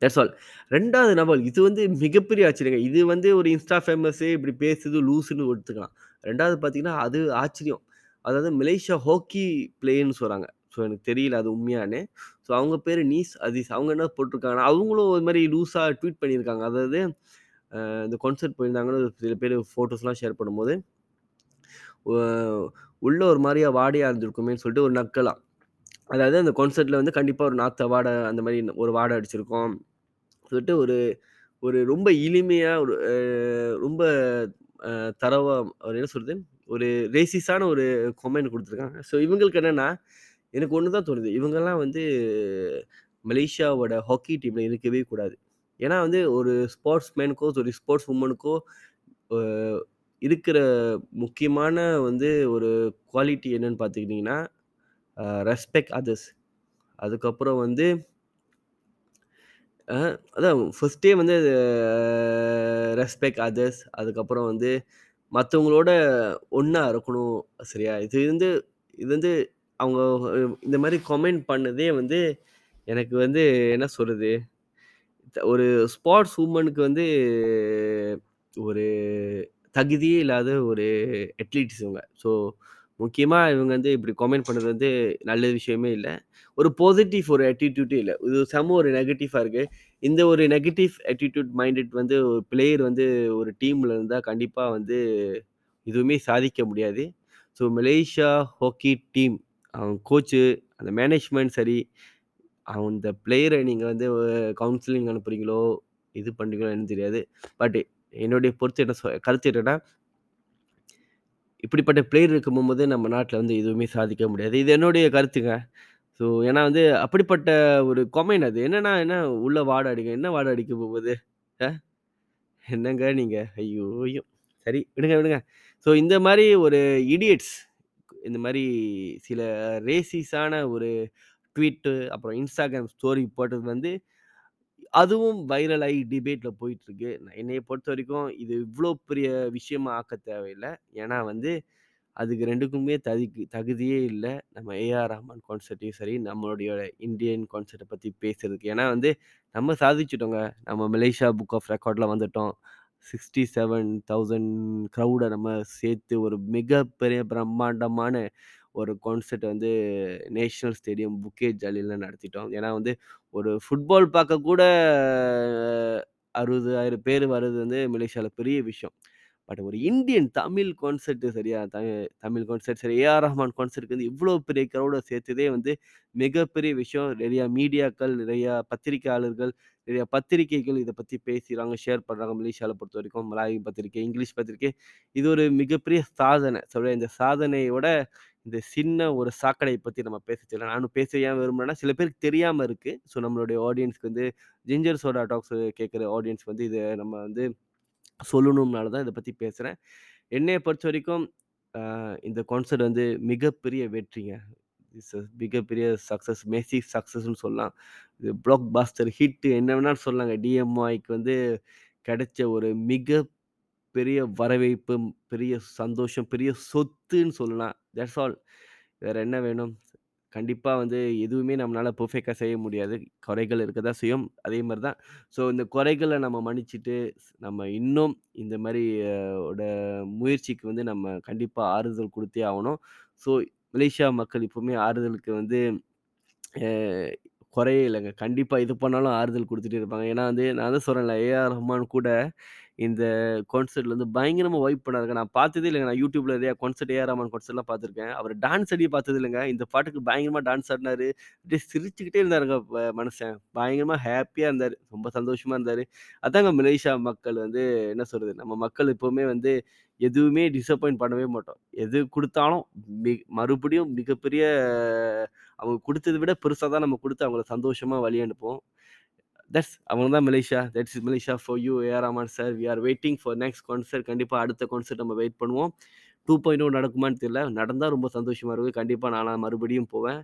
that's all. ரெண்டாவது நபர், இது வந்து மிகப்பெரிய ஆச்சரியங்க. இது வந்து ஒரு இன்ஸ்டா ஃபேமஸு இப்படி பேசுது லூஸுன்னு எடுத்துக்கலாம். ரெண்டாவது பார்த்தீங்கன்னா அது ஆச்சரியம், அதாவது மலேசியா ஹாக்கி பிளேயர்னு சொல்கிறாங்க. ஸோ எனக்கு தெரியல அது உண்மையானே. ஸோ அவங்க பேர் நீஸ் அஜீஸ். அவங்க என்ன போட்டிருக்காங்கன்னா, அவங்களும் ஒரு மாதிரி லூஸாக ட்வீட் பண்ணியிருக்காங்க. அதாவது இந்த கான்சர்ட் போயிருந்தாங்கன்னு சில பேர் ஃபோட்டோஸ்லாம் ஷேர் பண்ணும்போது உள்ள ஒரு மாதிரியா வாடையாக இருந்திருக்குமேன்னு சொல்லிட்டு ஒரு நக்கலாம், அதாவது அந்த கான்சர்ட்டில் வந்து கண்டிப்பாக ஒரு நாற்ற வாடை அந்த மாதிரி ஒரு வாடை அடிச்சிருக்கோம் சொல்லிட்டு ஒரு ஒரு ரொம்ப எளிமையாக ஒரு ரொம்ப தரவாக ஒரு என்ன சொல்கிறது ஒரு ரேசிஸான ஒரு கமெண்ட் கொடுத்துருக்காங்க. ஸோ இவங்களுக்கு என்னென்னா, எனக்கு ஒன்று தான் தோணுது, இவங்கெல்லாம் வந்து மலேசியாவோட ஹாக்கி டீமில் இருக்கவே கூடாது. ஏன்னா வந்து ஒரு ஸ்போர்ட்ஸ் மேனுக்கோ ஒரு ஸ்போர்ட்ஸ் உமனுக்கோ இருக்கிற முக்கியமான வந்து ஒரு குவாலிட்டி என்னன்னு பார்த்துக்கிட்டிங்கன்னா ரெஸ்பெக்ட் அதர்ஸ். அதுக்கப்புறம் வந்து அதான் ஃபஸ்ட்டே வந்து ரெஸ்பெக்ட் அதர்ஸ், அதுக்கப்புறம் வந்து மற்றவங்களோட ஒன்றா இருக்கணும். சரியா, இது வந்து இது வந்து அவங்க இந்த மாதிரி கமெண்ட் பண்ணதே வந்து எனக்கு வந்து என்ன சொல்கிறது, ஒரு ஸ்போர்ட்ஸ் உமனுக்கு வந்து ஒரு தகுதியே இல்லாத ஒரு அத்லீட்ஸ் இவங்க. ஸோ முக்கியமாக இவங்க வந்து இப்படி கமெண்ட் பண்ணுறது வந்து நல்ல விஷயமே இல்லை, ஒரு பாசிட்டிவ் ஒரு ஆட்டிடியூட்டே இல்லை. இது செம ஒரு நெகட்டிவாக இருக்குது. இந்த ஒரு நெகட்டிவ் ஆட்டிடியூட் மைண்டட் வந்து ஒரு பிளேயர் வந்து ஒரு டீமில் இருந்தால் கண்டிப்பாக வந்து எதுவுமே சாதிக்க முடியாது. ஸோ மலேசியா ஹாக்கி டீம், அவங்க கோச்சு, அந்த மேனேஜ்மெண்ட் சரி, அந்த பிளேயரை நீங்கள் வந்து கவுன்சிலிங் அனுப்புகிறீங்களோ இது பண்ணுறீங்களோ எனக்கு தெரியாது. பட் என்னுடைய பொறுத்து என்ன சொ கருத்து என்னன்னா, இப்படிப்பட்ட பிளேயர் இருக்கும் போது நம்ம நாட்டில் வந்து எதுவுமே சாதிக்க முடியாது. இது என்னுடைய கருத்துங்க. ஸோ ஏன்னா வந்து அப்படிப்பட்ட ஒரு கமெண்ட் அது என்னன்னா, என்ன உள்ள வாடை அடிங்க, என்ன வாடை அடிக்க போகுது என்னங்க நீங்கள், ஐயோ ஐயோ சரி விடுங்க விடுங்க. ஸோ இந்த மாதிரி ஒரு இடியட்ஸ், இந்த மாதிரி சில ரேசிஸான ஒரு ட்வீட்டு அப்புறம் இன்ஸ்டாகிராம் ஸ்டோரி போட்டது வந்து அதுவும் வைரலாகி டிபேட்டில் போயிட்டுருக்கு. என்னையை பொறுத்த வரைக்கும் இது இவ்வளோ பெரிய விஷயமாக ஆக்க தேவையில்லை. ஏன்னா வந்து அதுக்கு ரெண்டுக்குமே தகுதி தகுதியே இல்லை. நம்ம ஏஆர் ரஹ்மான் கான்சர்ட்டையும் சரி, நம்மளுடைய இந்தியன் கான்சர்ட்டை பற்றி பேசுகிறதுக்கு. ஏன்னா வந்து நம்ம சாதிச்சுட்டோங்க, நம்ம மலேசியா புக் ஆஃப் ரெக்கார்டில் வந்துட்டோம். சிக்ஸ்டி செவன் தௌசண்ட் க்ரௌடை நம்ம சேர்த்து ஒரு மிகப்பெரிய பிரம்மாண்டமான ஒரு கான்சர்ட் வந்து நேஷ்னல் ஸ்டேடியம் புக்கிட் ஜலீலில் நடத்திட்டோம். ஏன்னா வந்து ஒரு ஃபுட்பால் பார்க்க கூட அறுபதாயிரம் பேர் வர்றது வந்து மலேசியாவில் பெரிய விஷயம். பட் ஒரு இந்தியன் தமிழ் கான்சர்ட்டு சரியா, தமிழ் தமிழ் கான்சர்ட் சரி, ஏஆர் ரஹ்மான் கான்சர்ட்டுக்கு வந்து இவ்வளோ பெரிய க்ரௌடை சேர்த்ததே வந்து மிகப்பெரிய விஷயம். நிறையா மீடியாக்கள், நிறையா பத்திரிகையாளர்கள், நிறையா பத்திரிகைகள் இதை பற்றி பேசுகிறாங்க, ஷேர் பண்ணுறாங்க. மலேசியாவில் பொறுத்த வரைக்கும் மலாய் பத்திரிகை, இங்கிலீஷ் பத்திரிகை, இது ஒரு மிகப்பெரிய சாதனை. சொல்ல இந்த சாதனையோட இந்த சின்ன ஒரு சாக்கடையை பற்றி நம்ம பேசலாம். நானும் பேச ஏன் விரும்புகிறேன்னா, சில பேருக்கு தெரியாமல் இருக்குது. ஸோ நம்மளுடைய ஆடியன்ஸ்க்கு வந்து ஜிஞ்சர் சோடா டாக்ஸ் கேட்குற ஆடியன்ஸ் வந்து இதை நம்ம வந்து சொல்லணும்னால தான் இதை பற்றி பேசுகிறேன். என்னையை பொறுத்த வரைக்கும் இந்த கான்சர்ட் வந்து மிகப்பெரிய வெற்றிங்க. மிகப்பெரிய சக்ஸஸ், மேசிவ் சக்ஸஸ்ன்னு சொல்லலாம். இது பிளாக் பாஸ்டர் ஹிட்டு என்ன வேணாலும் சொல்லாங்க. டிஎம்ஐக்கு வந்து கிடைச்ச ஒரு மிக பெரிய வரவேற்பு, பெரிய சந்தோஷம், பெரிய சொத்துன்னு சொல்லலாம். That's all. வேறு என்ன வேணும்? கண்டிப்பாக வந்து எதுவுமே நம்மளால் பெர்ஃபெக்டாக செய்ய முடியாது, குறைகள் இருக்க தான் செய்யும். அதே மாதிரி தான் ஸோ இந்த குறைகளை நம்ம மன்னிச்சுட்டு நம்ம இன்னும் இந்த மாதிரி முயற்சிக்கு வந்து நம்ம கண்டிப்பாக ஆறுதல் கொடுத்தே ஆகணும். ஸோ மலேசியா மக்கள் எப்போவுமே ஆறுதலுக்கு வந்து குறையே இல்லைங்க. கண்டிப்பாக இது பண்ணாலும் ஆறுதல் கொடுத்துட்டே இருப்பாங்க. ஏன்னா வந்து நான் தான் சொல்கிறேன்ல, ஏஆர் ரஹ்மான் கூட இந்த கான்சர்ட்டில் வந்து பயங்கரமாக வைப் பண்ணாருங்க. நான் பார்த்ததே இல்லைங்க. நான் யூடியூப்பில் நிறையா கான்சர்ட், ஏஆர் ரஹ்மான் கான்சர்ட்லாம் பார்த்துருக்கேன். அவர் டான்ஸ் அடியே பார்த்தது இல்லைங்க. இந்த பாட்டுக்கு பயங்கரமாக டான்ஸ் ஆடினார். அப்படியே சிரிச்சுக்கிட்டே இருந்தாருங்க மனுஷன். பயங்கரமாக ஹாப்பியாக இருந்தார், ரொம்ப சந்தோஷமாக இருந்தார். அதாங்க மலேசியா மக்கள் வந்து என்ன சொல்கிறது, நம்ம மக்கள் எப்போவுமே வந்து எதுவுமே டிசப்பாயிண்ட் பண்ணவே மாட்டோம். எது கொடுத்தாலும் மி மறுபடியும் மிகப்பெரிய அவங்க கொடுத்ததை விட பெருசாக தான் நம்ம கொடுத்து அவங்கள சந்தோஷமாக வழி அனுப்போம். தட்ஸ் அவங்க தான் Malaysia. That's is Malaysia for you A R Rahman sir. We are waiting for next concert. கண்டிப்பாக அடுத்த கான்சர்ட் நம்ம வெயிட் பண்ணுவோம். டூ பாயிண்ட் ஒன் நடக்குமான்னு தெரியல, நடந்தால் ரொம்ப சந்தோஷமாக இருக்குது. கண்டிப்பாக நான் மறுபடியும் போவேன்.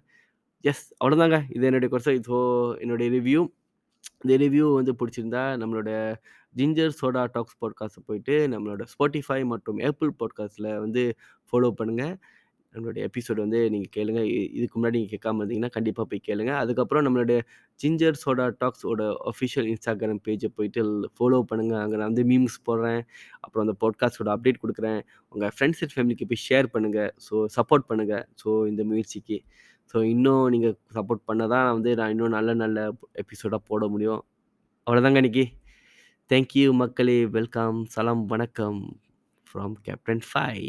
எஸ், அவ்வளோதாங்க. இது என்னுடைய கான்சர்ட். ஸோ என்னுடைய ரிவ்யூ. இந்த ரிவ்யூ வந்து பிடிச்சிருந்தா நம்மளோட ஜிஞ்சர் சோடா டாக்ஸ் பாட்காஸ்ட்டை போயிட்டு நம்மளோட ஸ்பாட்டிஃபை மற்றும் ஆப்பிள் பாட்காஸ்ட்டில் வந்து ஃபாலோ பண்ணுங்கள். நம்மளுடைய எபிசோடு வந்து நீங்கள் கேளுங்க. இதுக்கு முன்னாடி நீங்கள் கேட்காம இருந்தீங்கன்னா கண்டிப்பாக போய் கேளுங்க. அதுக்கப்புறம் நம்மளுடைய ஜிஞ்சர் சோடா டாக்ஸோட அஃபிஷியல் இன்ஸ்டாகிராம் பேஜை போய்ட்டு ஃபாலோ பண்ணுங்கள். அங்கே நான் வந்து மீம்ஸ் போடுறேன், அப்புறம் அந்த பாட்காஸ்டோட அப்டேட் கொடுக்குறேன். உங்கள் ஃப்ரெண்ட்ஸ் அண்ட் ஃபேமிலிக்கு போய் ஷேர் பண்ணுங்கள். ஸோ சப்போர்ட் பண்ணுங்கள். ஸோ இந்த முயற்சிக்கு ஸோ இன்னும் நீங்கள் சப்போர்ட் பண்ண தான் வந்து நான் இன்னும் நல்ல நல்ல எபிசோடாக போட முடியும். அவ்வளோதாங்க இன்னைக்கு. தேங்க்யூ மக்களே. வெல்கம். சலாம் வணக்கம் ஃப்ரம் கேப்டன் ஃபை.